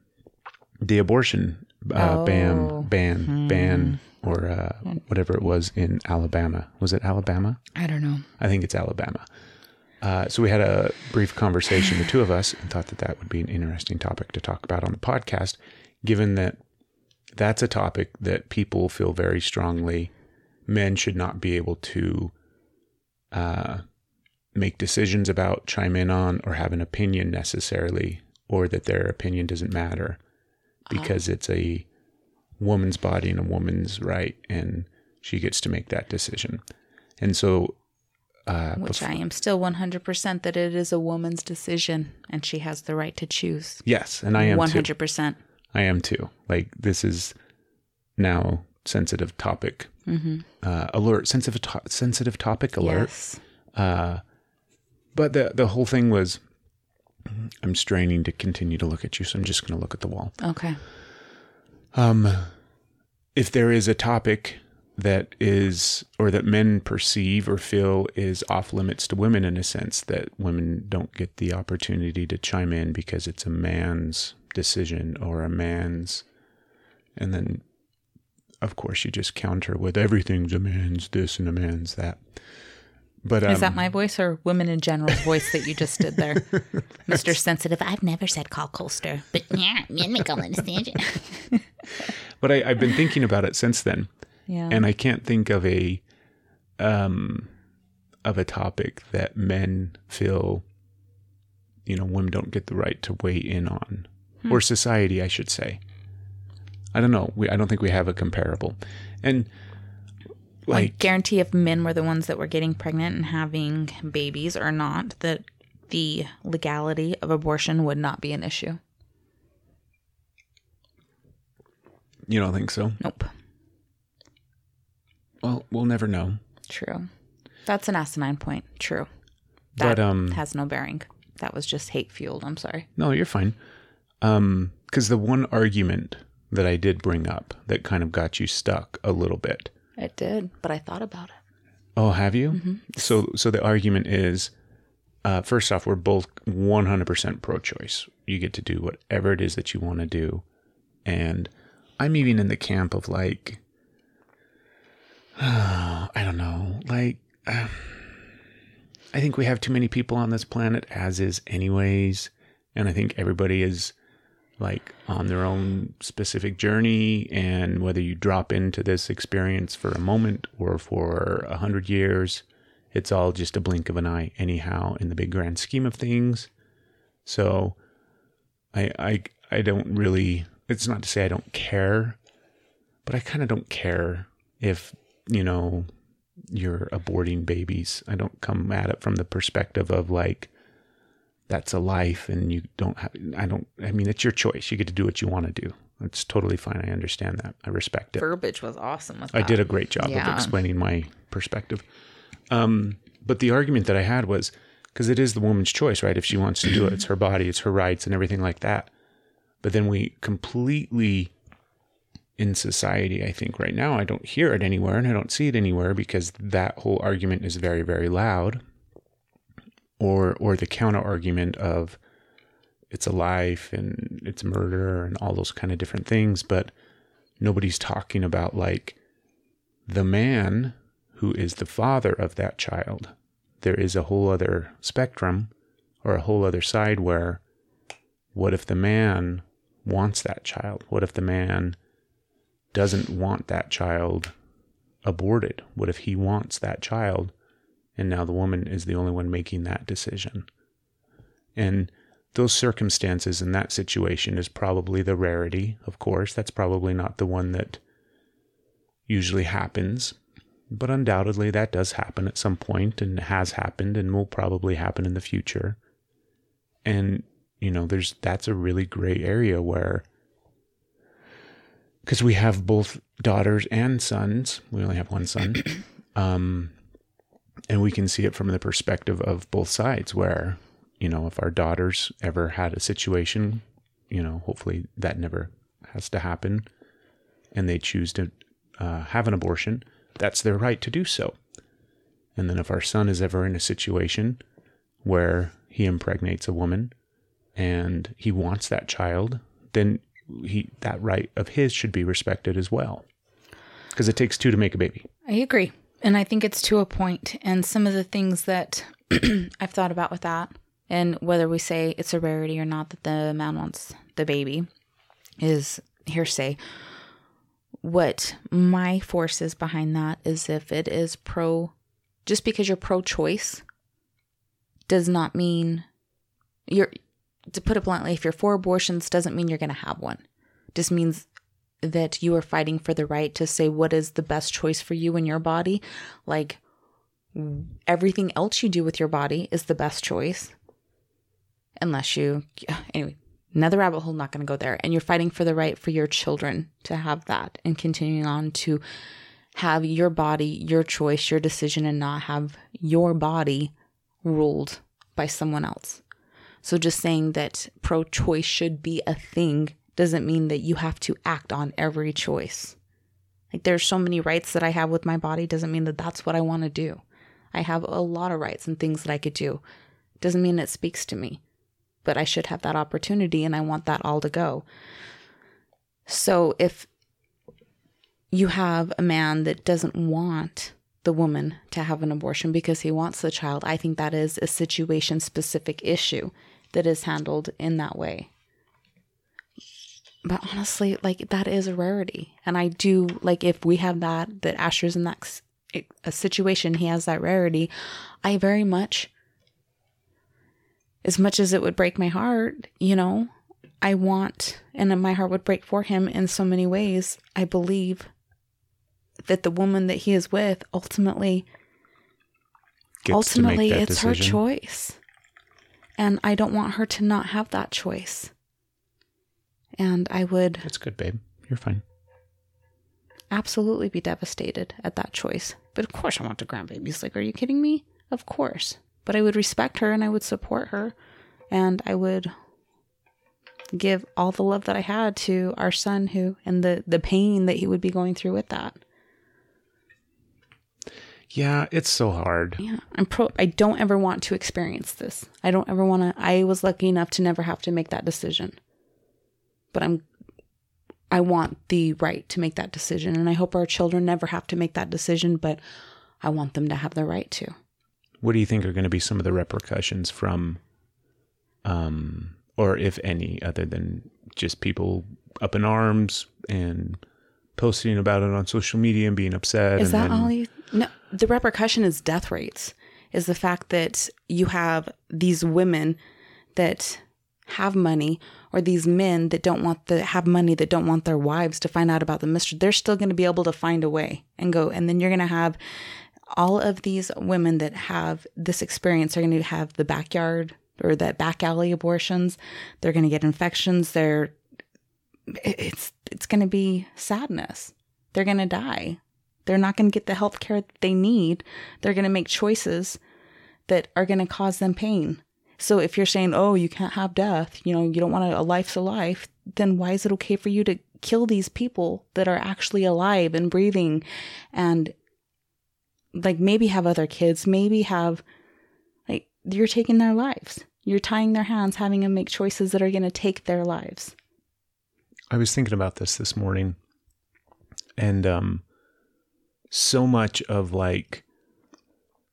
the abortion uh, oh. bam, ban, hmm. ban. Or uh, whatever it was in Alabama. Was it Alabama? I don't know. I think it's Alabama. Uh, so we had a brief conversation, the two of us, and thought that that would be an interesting topic to talk about on the podcast, given that that's a topic that people feel very strongly men should not be able to uh, make decisions about, chime in on, or have an opinion necessarily, or that their opinion doesn't matter because oh. it's a woman's body and a woman's right, and she gets to make that decision. And so uh which before, I am still one hundred percent that it is a woman's decision and she has the right to choose. Yes, and I am one hundred percent. Too. I am too. Like, this is now sensitive topic. Mm-hmm. Uh alert, sensitive to- sensitive topic alert. Yes. Uh but the the whole thing was, I'm straining to continue to look at you, so I'm just going to look at the wall. Okay. Um, if there is a topic that is, or that men perceive or feel is off limits to women, in a sense that women don't get the opportunity to chime in because it's a man's decision or a man's, and then of course you just counter with everything's a man's this and a man's that. But um, is that my voice or women in general's voice that you just did there? Mister Sensitive, I've never said cock holster, but yeah, men make all understand it. But I, I've been thinking about it since then. Yeah. And I can't think of a um of a topic that men feel, you know, women don't get the right to weigh in on. Hmm. Or society, I should say. I don't know. We I don't think we have a comparable. And like, I guarantee if men were the ones that were getting pregnant and having babies or not, that the legality of abortion would not be an issue. You don't think so? Nope. Well, we'll never know. True. That's an asinine point. True. That but, um, has no bearing. That was just hate fueled. I'm sorry. No, you're fine. Um, because the one argument that I did bring up that kind of got you stuck a little bit. It did, but I thought about it. Oh, have you? Mm-hmm. So so the argument is, uh, first off, we're both one hundred percent pro-choice. You get to do whatever it is that you want to do. And I'm even in the camp of like, oh, I don't know, like, um, I think we have too many people on this planet as is anyways. And I think everybody is like on their own specific journey, and whether you drop into this experience for a moment or for a hundred years, it's all just a blink of an eye anyhow in the big grand scheme of things. So I, I, I don't really, it's not to say I don't care, but I kind of don't care if, you know, you're aborting babies. I don't come at it from the perspective of like, that's a life, and you don't have, I don't, I mean, it's your choice. You get to do what you want to do. It's totally fine. I understand that. I respect it. Verbiage was awesome with that. I did a great job yeah. of explaining my perspective. Um, but the argument that I had was, because it is the woman's choice, right? If she wants to do it, it's her body, it's her rights and everything like that. But then we completely, in society, I think right now, I don't hear it anywhere and I don't see it anywhere because that whole argument is very, very loud. Or, or the counter argument of it's a life and it's murder and all those kind of different things. But nobody's talking about like the man who is the father of that child. There is a whole other spectrum or a whole other side where what if the man wants that child? What if the man doesn't want that child aborted? What if he wants that child? And now the woman is the only one making that decision. And those circumstances in that situation is probably the rarity, of course. That's probably not the one that usually happens. But undoubtedly, that does happen at some point and has happened and will probably happen in the future. And, you know, there's that's a really gray area where, because we have both daughters and sons. We only have one son. Um, and we can see it from the perspective of both sides where, you know, if our daughters ever had a situation, you know, hopefully that never has to happen, and they choose to uh, have an abortion, that's their right to do so. And then if our son is ever in a situation where he impregnates a woman and he wants that child, then he that right of his should be respected as well. Because it takes two to make a baby. I agree. And I think it's to a point. And some of the things that I've thought about with that, and whether we say it's a rarity or not that the man wants the baby, is hearsay. What my force is behind that is if it is pro, just because you're pro-choice does not mean you're, to put it bluntly, if you're for abortions doesn't mean you're going to have one. Just means that you are fighting for the right to say what is the best choice for you and your body. Like everything else you do with your body is the best choice. Unless you, anyway, another rabbit hole, not going to go there. And you're fighting for the right for your children to have that and continuing on to have your body, your choice, your decision, and not have your body ruled by someone else. So just saying that pro-choice should be a thing doesn't mean that you have to act on every choice. Like there's so many rights that I have with my body doesn't mean that that's what I want to do. I have a lot of rights and things that I could do. Doesn't mean it speaks to me, but I should have that opportunity and I want that all to go. So if you have a man that doesn't want the woman to have an abortion because he wants the child, I think that is a situation-specific issue that is handled in that way. But honestly, like that is a rarity. And I do, like if we have that, that Asher's in that a situation, he has that rarity, I very much, as much as it would break my heart, you know, I want, and my heart would break for him in so many ways, I believe that the woman that he is with ultimately, ultimately it's her choice. And I don't want her to not have that choice. And I would... That's good, babe. You're fine. Absolutely be devastated at that choice. But of course I want the grandbabies. Like, are you kidding me? Of course. But I would respect her and I would support her. And I would give all the love that I had to our son who... And the, the pain that he would be going through with that. Yeah, it's so hard. Yeah. I'm pro- I don't ever want to experience this. I don't ever want to... I was lucky enough to never have to make that decision. But I'm, I want the right to make that decision. And I hope our children never have to make that decision, but I want them to have the right to. What do you think are going to be some of the repercussions from, um, or if any, other than just people up in arms and posting about it on social media and being upset? Is that all you, no, the repercussion is death rates, is the fact that you have these women that have money, or these men that don't want the have money that don't want their wives to find out about the mystery. They're still going to be able to find a way and go. And then you're going to have all of these women that have this experience are going to have the backyard or that back alley abortions. They're going to get infections. They're it's it's going to be sadness. They're going to die. They're not going to get the health care that they need. They're going to make choices that are going to cause them pain. So if you're saying, oh, you can't have death, you know, you don't want to, a life's a life, then why is it okay for you to kill these people that are actually alive and breathing and like maybe have other kids, maybe have, like, you're taking their lives. You're tying their hands, having them make choices that are going to take their lives. I was thinking about this this morning, and um, so much of like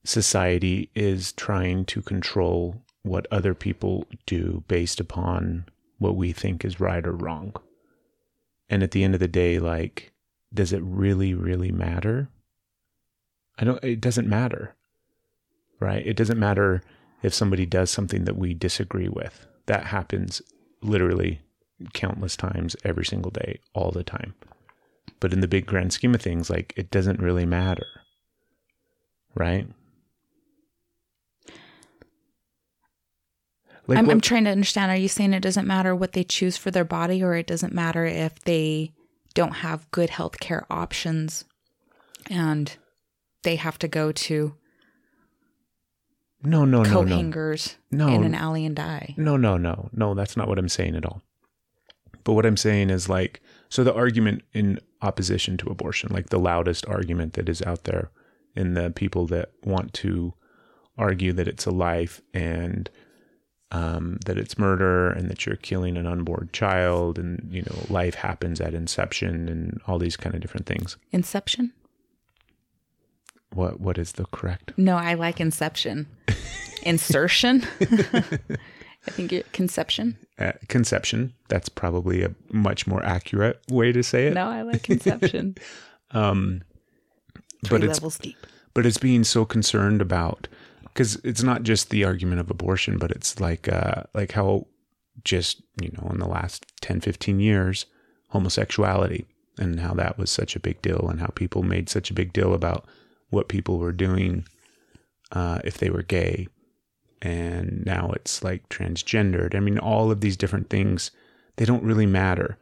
society is trying to control what other people do based upon what we think is right or wrong. And at the end of the day, like, does it really, really matter? I don't, it doesn't matter, right? It doesn't matter if somebody does something that we disagree with. That happens literally countless times every single day, all the time. But in the big grand scheme of things, like, it doesn't really matter, right? Like I'm, what, I'm trying to understand. Are you saying it doesn't matter what they choose for their body, or it doesn't matter if they don't have good healthcare options and they have to go to no, no, coat no, no. hangers no, in an alley and die? No, no, no, no. That's not what I'm saying at all. But what I'm saying is, like, so the argument in opposition to abortion, like the loudest argument that is out there in the people that want to argue that it's a life and um, that it's murder and that you're killing an unborn child and, you know, life happens at inception and all these kind of different things. Inception? What What is the correct? No, I like inception. Insertion? I think it, conception. Uh, conception. That's probably a much more accurate way to say it. No, I like conception. um, Three but levels it's, deep. But it's being so concerned about, because it's not just the argument of abortion, but it's like uh, like how just, you know, in the last ten, fifteen years, homosexuality and how that was such a big deal and how people made such a big deal about what people were doing uh, if they were gay. And now it's like transgendered. I mean, all of these different things, they don't really matter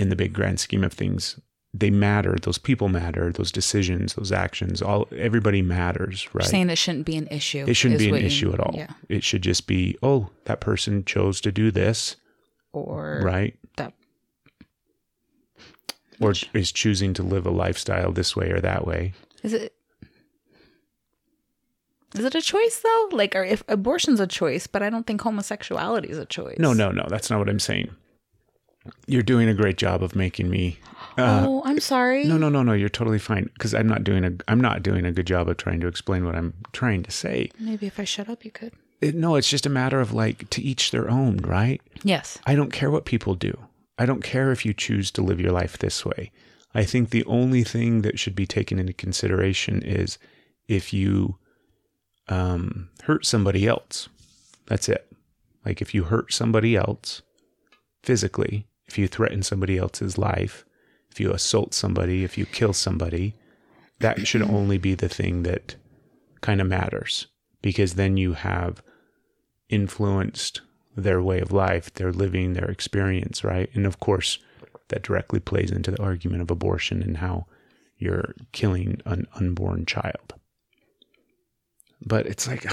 in the big grand scheme of things. They matter. Those people matter. Those decisions, those actions, all, everybody matters, right? You're saying that shouldn't be an issue. It shouldn't be an issue at all. Yeah. It should just be, oh, that person chose to do this. Or. Right. That. Or is choosing to live a lifestyle this way or that way. Is it? Is it a choice though? Like, or if abortion's a choice, but I don't think homosexuality is a choice. No, no, no. That's not what I'm saying. You're doing a great job of making me. Uh, oh, I'm sorry. No, no, no, no. You're totally fine, because I'm not doing a. I'm not doing a good job of trying to explain what I'm trying to say. Maybe if I shut up, you could. It, no, it's just a matter of like to each their own, right? Yes. I don't care what people do. I don't care if you choose to live your life this way. I think the only thing that should be taken into consideration is if you. Um, hurt somebody else. That's it. Like if you hurt somebody else physically, if you threaten somebody else's life, if you assault somebody, if you kill somebody, that should only be the thing that kind of matters, because then you have influenced their way of life, their living, their experience, right? And of course, that directly plays into the argument of abortion and how you're killing an unborn child. But it's like,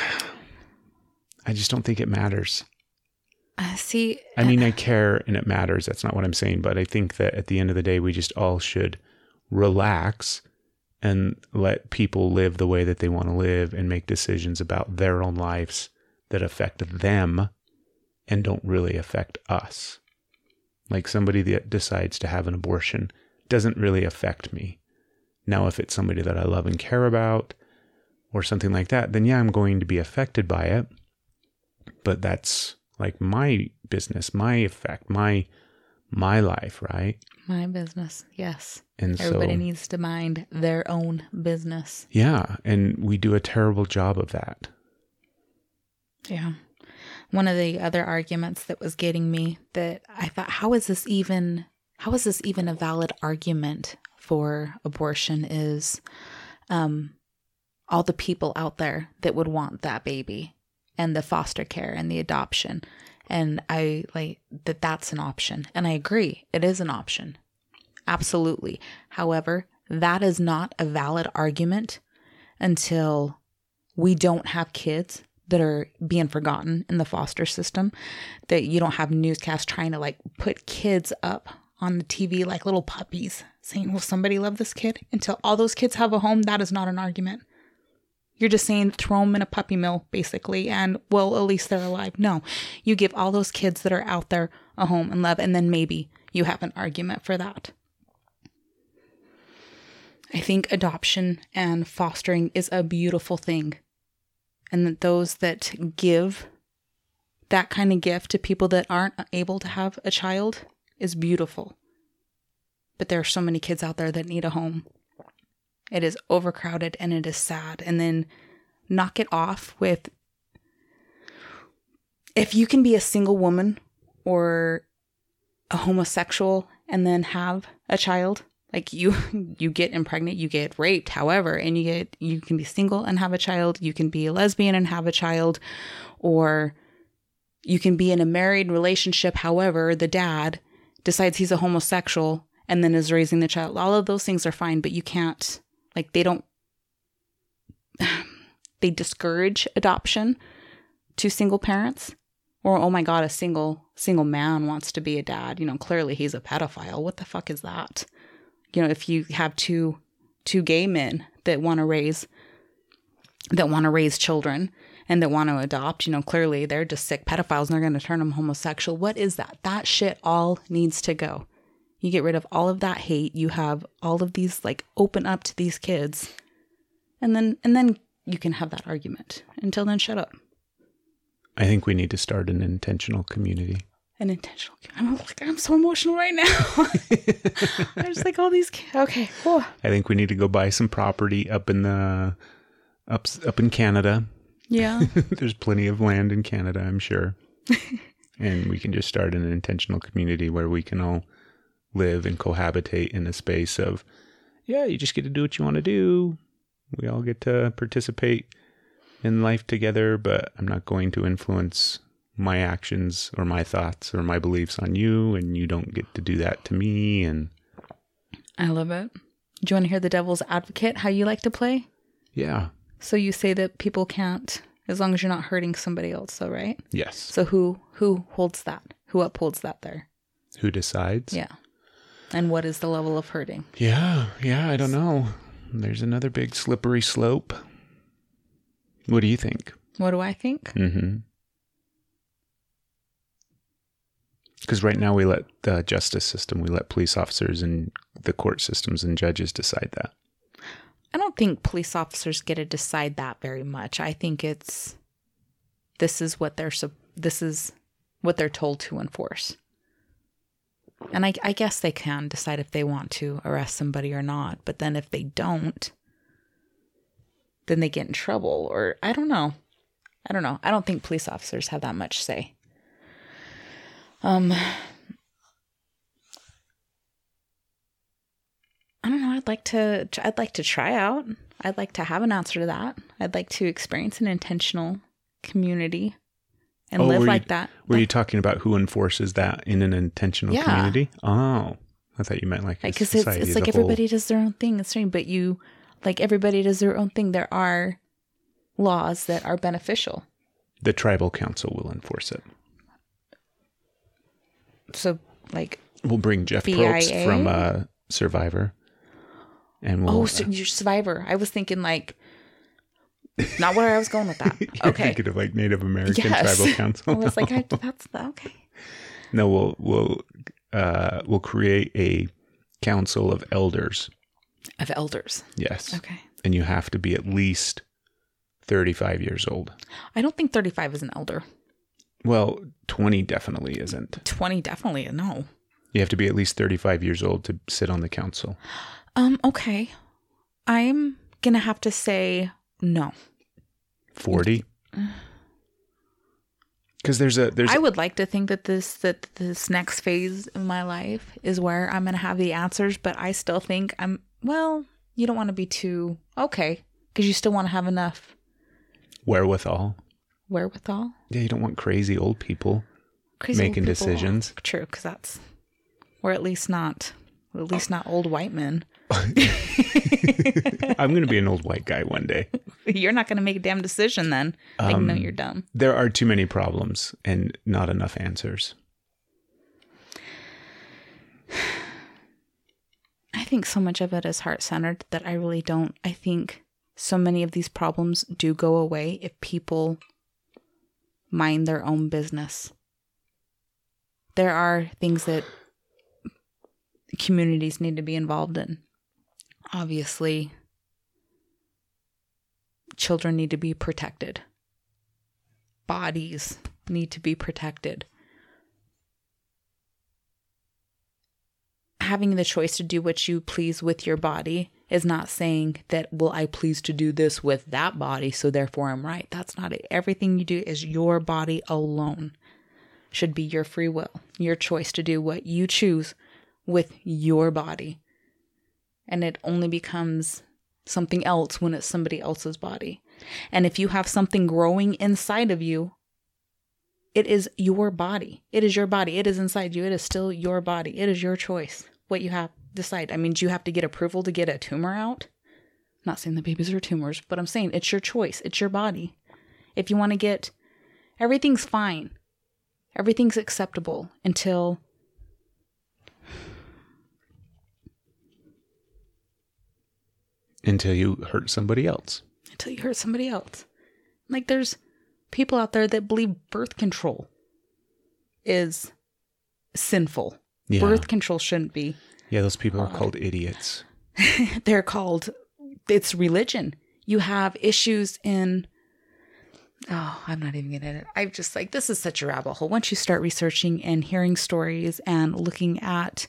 I just don't think it matters. Uh, see, I mean, I care and it matters. That's not what I'm saying. But I think that at the end of the day, we just all should relax and let people live the way that they want to live and make decisions about their own lives that affect them and don't really affect us. Like somebody that decides to have an abortion doesn't really affect me. Now, if it's somebody that I love and care about, or something like that, then yeah, I'm going to be affected by it. But that's like my business, my effect, my my life, right? My business, yes. And everybody so, needs to mind their own business. Yeah, and we do a terrible job of that. Yeah. One of the other arguments that was getting me that I thought, how is this even how is this even a valid argument for abortion is um all the people out there that would want that baby and the foster care and the adoption. And I like that that's an option. And I agree, it is an option. Absolutely. However, that is not a valid argument until we don't have kids that are being forgotten in the foster system, that you don't have newscasts trying to like put kids up on the T V like little puppies saying, will somebody love this kid? Until all those kids have a home, that is not an argument. You're just saying throw them in a puppy mill, basically, and well, at least they're alive. No, you give all those kids that are out there a home and love, and then maybe you have an argument for that. I think adoption and fostering is a beautiful thing. And that those that give that kind of gift to people that aren't able to have a child is beautiful. But there are so many kids out there that need a home. It is overcrowded and it is sad. And then knock it off with, if you can be a single woman or a homosexual and then have a child, like you, you get impregnant, you get raped, however, and you get, you can be single and have a child. You can be a lesbian and have a child, or you can be in a married relationship. However, the dad decides he's a homosexual and then is raising the child. All of those things are fine, but you can't, like, they don't, they discourage adoption to single parents. Or, oh my God, a single, single man wants to be a dad. You know, clearly he's a pedophile. What the fuck is that? You know, if you have two, two gay men that want to raise, that want to raise children and that want to adopt, you know, clearly they're just sick pedophiles and they're going to turn them homosexual. What is that? That shit all needs to go. You get rid of all of that hate. You have all of these, like, open up to these kids. And then and then you can have that argument. Until then, shut up. I think we need to start an intentional community. An intentional community. I'm, like, I'm so emotional right now. I'm just like, all these kids. Okay, cool. I think we need to go buy some property up in the up, up in Canada. Yeah. There's plenty of land in Canada, I'm sure. And we can just start an intentional community where we can all live and cohabitate in a space of, yeah, you just get to do what you want to do. We all get to participate in life together, but I'm not going to influence my actions or my thoughts or my beliefs on you, and you don't get to do that to me. And I love it. Do you want to hear the devil's advocate, how you like to play? Yeah. So you say that people can't, as long as you're not hurting somebody else, though, right? Yes. So who who holds that? Who upholds that there? Who decides? Yeah. And what is the level of hurting? Yeah, yeah, I don't know. There's another big slippery slope. What do you think? What do I think? Mm-hmm. Because right now we let the justice system, we let police officers and the court systems and judges decide that. I don't think police officers get to decide that very much. I think it's, this is what they're, this is what they're told to enforce. And I, I guess they can decide if they want to arrest somebody or not. But then if they don't, then they get in trouble. Or I don't know. I don't know. I don't think police officers have that much say. Um, I don't know. I'd like to. I'd like to try out. I'd like to have an answer to that. I'd like to experience an intentional community. And oh, live like you, that. Were like, you talking about who enforces that in an intentional yeah. community? Oh, I thought you meant like a society. Because it's, it's like everybody whole. does their own thing. It's strange, but you, like everybody does their own thing. There are laws that are beneficial. The tribal council will enforce it. So like. We'll bring Jeff Probst from uh, Survivor. And we'll, oh, so uh, you're Survivor. I was thinking like. Not where I was going with that. You're okay. Thinking of like Native American yes. tribal council. I was no. like, I, that's the, okay. No, we'll we'll uh, we'll create a council of elders. Of elders. Yes. Okay. And you have to be at least thirty-five years old. I don't think thirty-five is an elder. Well, twenty definitely isn't. twenty definitely no. You have to be at least thirty-five years old to sit on the council. Um. Okay. I'm gonna have to say. No. forty? Because there's a... there's. I would like to think that this that this next phase of my life is where I'm going to have the answers, but I still think I'm... Well, you don't want to be too... Okay. Because you still want to have enough... Wherewithal. Wherewithal? Yeah, you don't want crazy old people crazy making old people. decisions. True, because that's... Or at least not... At least not old white men. I'm going to be an old white guy one day. You're not going to make a damn decision then. Like, um, no, you're dumb. There are too many problems and not enough answers. I think so much of it is heart-centered that I really don't. I think so many of these problems do go away if people mind their own business. There are things that communities need to be involved in. Obviously, children need to be protected. Bodies need to be protected. Having the choice to do what you please with your body is not saying that, well, I please to do this with that body, so therefore I'm right. That's not it. Everything you do is your body alone. Should be your free will, your choice to do what you choose with your body. And it only becomes something else when it's somebody else's body. And if you have something growing inside of you, it is your body. It is your body. It is inside you. It is still your body. It is your choice what you have decide. I mean, do you have to get approval to get a tumor out? I'm not saying the babies are tumors, but I'm saying it's your choice. It's your body. If you want to get, everything's fine. Everything's acceptable until Until you hurt somebody else. Until you hurt somebody else. Like, there's people out there that believe birth control is sinful. Yeah. Birth control shouldn't be. Yeah, those people are called idiots. They're called, it's religion. You have issues in, oh, I'm not even going to edit. I'm just like, this is such a rabbit hole. Once you start researching and hearing stories and looking at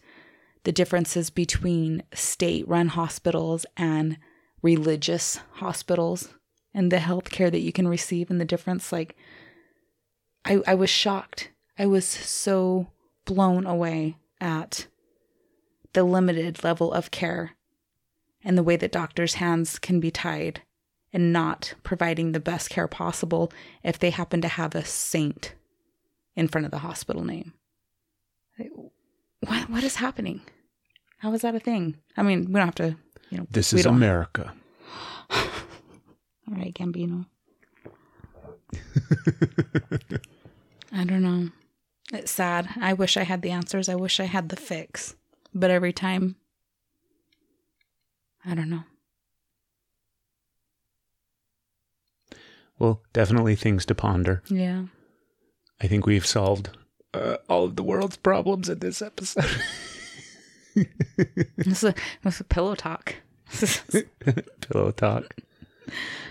the differences between state-run hospitals and religious hospitals and the healthcare that you can receive and the difference, like, I, I was shocked. I was so blown away at the limited level of care and the way that doctors' hands can be tied and not providing the best care possible if they happen to have a saint in front of the hospital name. What What is happening? How is that a thing? I mean, we don't have to, you know. This is America. All right, Gambino. I don't know. It's sad. I wish I had the answers. I wish I had the fix. But every time, I don't know. Well, definitely things to ponder. Yeah. I think we've solved uh, all of the world's problems in this episode. This is a, this is a pillow talk. Pillow talk.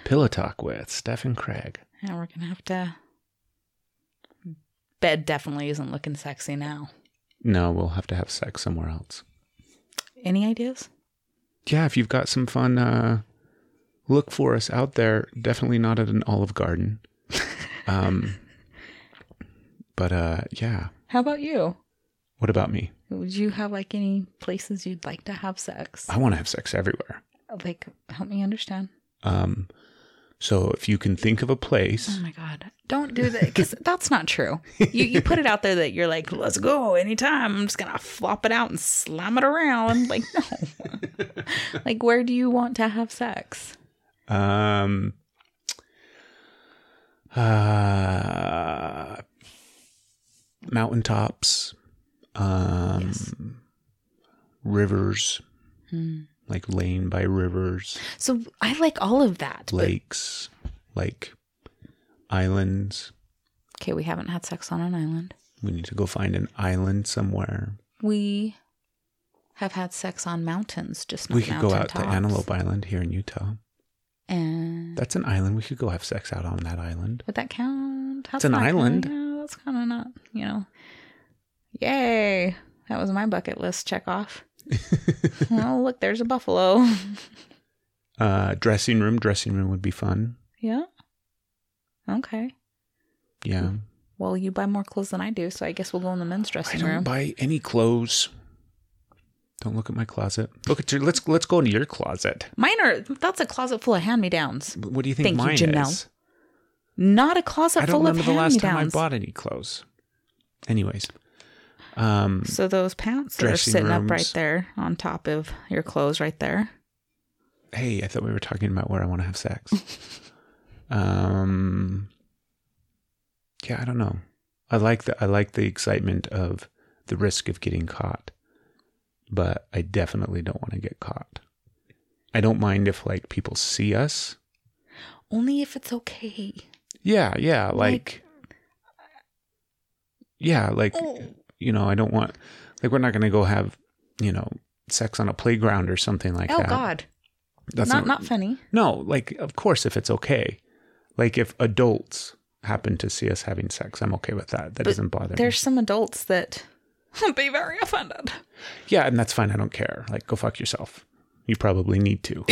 Pillow talk with Steph and Craig. Yeah, we're going to have to. Bed definitely isn't looking sexy now. No, we'll have to have sex somewhere else. Any ideas? Yeah, if you've got some fun, uh, look for us out there. Definitely not at an Olive Garden. Um, but uh, yeah. How about you? What about me? Would you have like any places you'd like to have sex? I want to have sex everywhere. Like, help me understand. Um, so if you can think of a place. Oh my God. Don't do that, because that's not true. You you put it out there that you're like, let's go anytime. I'm just going to flop it out and slam it around. Like, no. Like, where do you want to have sex? Um. Uh, mountaintops. Um, yes. Rivers. Hmm. Like lane by rivers. So I like all of that. Lakes. But... Like... Islands. Okay, we haven't had sex on an island. We need to go find an island somewhere. We have had sex on mountains, just not mountaintops. We could go out to Antelope Island here in Utah. And that's an island. We could go have sex out on that island. Would that count? That's it's an island. Kinda, that's kind of not, you know. Yay. That was my bucket list check off. Oh, look, there's a buffalo. uh, dressing room. Dressing room would be fun. Yeah. Okay. Yeah. Well, you buy more clothes than I do, so I guess we'll go in the men's dressing room. I don't room. buy any clothes. Don't look at my closet. Look at your. Let's let's go into your closet. Mine are. That's a closet full of hand-me-downs. What do you think Thank mine you, Janelle. is? Not a closet full of hand-me-downs. I don't remember the last time I bought any clothes. Anyways. Um, so those pants that are sitting rooms. up right there on top of your clothes, right there. hey, I thought we were talking about where I want to have sex. um, yeah, I don't know. I like the I like the excitement of the risk of getting caught, but I definitely don't want to get caught. I don't mind if like people see us. Only if it's okay. Yeah, yeah, like, like yeah, like oh. you know, I don't want like we're not going to go have, you know, sex on a playground or something like oh, that. Oh God. That's not, not not funny. No, like of course if it's okay. Like if adults happen to see us having sex, I'm okay with that. That but doesn't bother there's me. There's some adults that would be very offended. Yeah, and that's fine. I don't care. Like, go fuck yourself. You probably need to.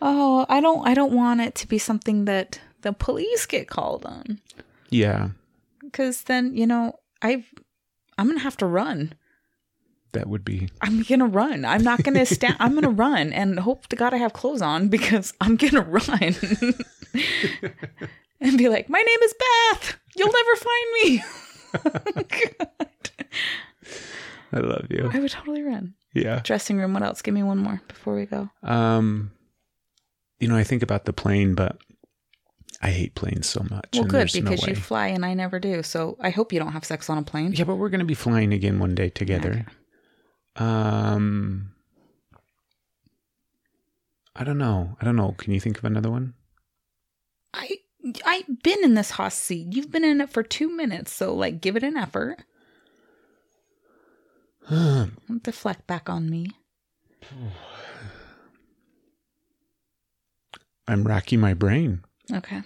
Oh, I don't I don't want it to be something that the police get called on. Yeah. Because then, you know, I've I'm going to have to run. That would be... I'm going to run. I'm not going to stand... I'm going to run and hope to God I have clothes on because I'm going to run. And be like, my name is Beth. You'll never find me. God. I love you. I would totally run. Yeah. Dressing room. What else? Give me one more before we go. Um, you know, I think about the plane, but I hate planes so much. Well, good, because no you fly and I never do. So I hope you don't have sex on a plane. Yeah, but we're going to be flying again one day together. Okay. Um, I don't know. I don't know. Can you think of another one? I I've been in this hot seat. You've been in it for two minutes. So like, give it an effort. Deflect back on me. I'm racking my brain. Okay.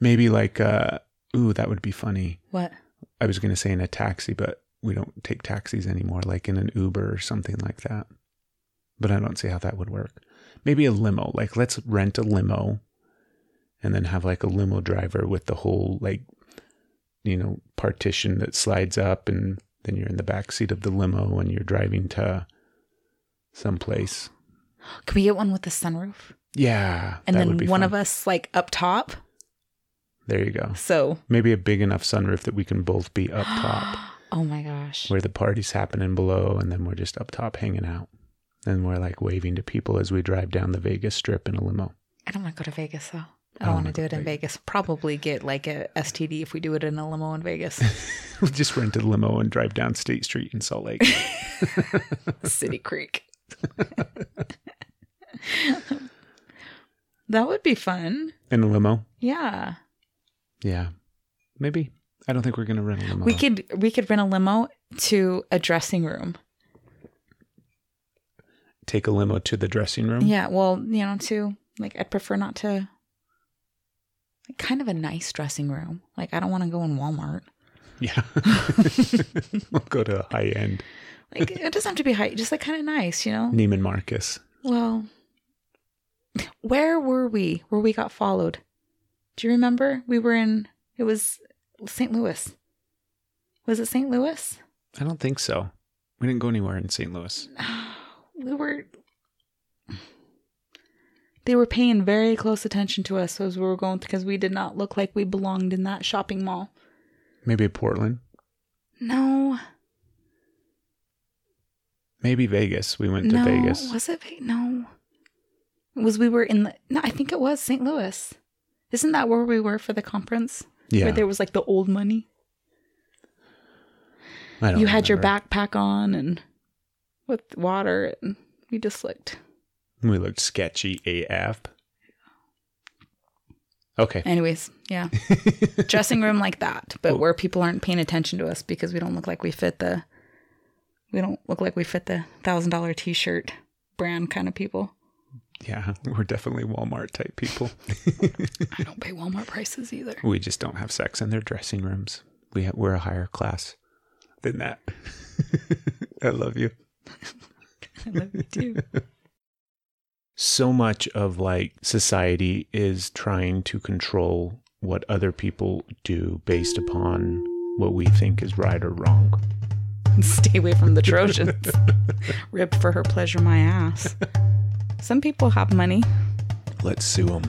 Maybe like, uh, ooh, that would be funny. What? I was going to say in a taxi, but we don't take taxis anymore, like in an Uber or something like that. But I don't see how that would work. Maybe a limo. Like, let's rent a limo and then have like a limo driver with the whole, like, you know, partition that slides up and then you're in the back seat of the limo and you're driving to someplace. Can we get one with the sunroof? Yeah. And then one fun. of us like up top. There you go. So maybe a big enough sunroof that we can both be up top. Oh my gosh. Where the party's happening below and then we're just up top hanging out. And we're like waving to people as we drive down the Vegas Strip in a limo. I don't want to go to Vegas though. I don't, I don't want to do it in Vegas. Vegas. Probably get like a S T D if we do it in a limo in Vegas. We'll just rent a limo and drive down State Street in Salt Lake. City Creek. That would be fun. In a limo? Yeah. Yeah. Maybe. I don't think we're going to rent a limo. We could we could rent a limo to a dressing room. Take a limo to the dressing room? Yeah. Well, you know, to like I'd prefer not to like, kind of a nice dressing room. Like I don't want to go in Walmart. Yeah. We'll go to a high end. Like it doesn't have to be high, just like kind of nice, you know? Neiman Marcus. Well, where were we? Where we got followed? Do you remember? We were in, it was Saint Louis. Was it Saint Louis? I don't think so. We didn't go anywhere in Saint Louis. We were, they were paying very close attention to us as we were going because we did not look like we belonged in that shopping mall. Maybe Portland? No. Maybe Vegas. We went to no, Vegas. Was it Vegas? No. Was we were in the... No, I think it was Saint Louis. Isn't that where we were for the conference? Yeah. Where there was like the old money? I don't You remember. Had your backpack on and with water and we just looked... We looked sketchy A F. Okay. Anyways, yeah. Dressing room like that, but cool. Where people aren't paying attention to us because we don't look like we fit the... We don't look like we fit the one thousand dollars t-shirt brand kind of people. Yeah, we're definitely Walmart type people. I don't pay Walmart prices either. We just don't have sex in their dressing rooms. We ha- we're a higher class than that. I love you. I love you too. So much of like society is trying to control what other people do based upon what we think is right or wrong. Stay away from the Trojans. Rip for her pleasure my ass. Some people have money. Let's sue them.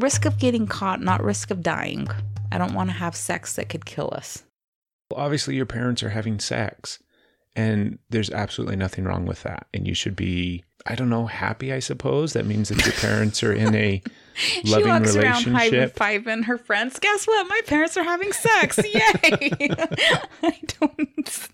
Risk of getting caught, not risk of dying. I don't want to have sex that could kill us. Well, obviously your parents are having sex And there's absolutely nothing wrong with that. And you should be, I don't know, happy, I suppose. That means that your parents are in a loving she walks relationship. Around high-fiving her friends. Guess what? My parents are having sex. Yay! I don't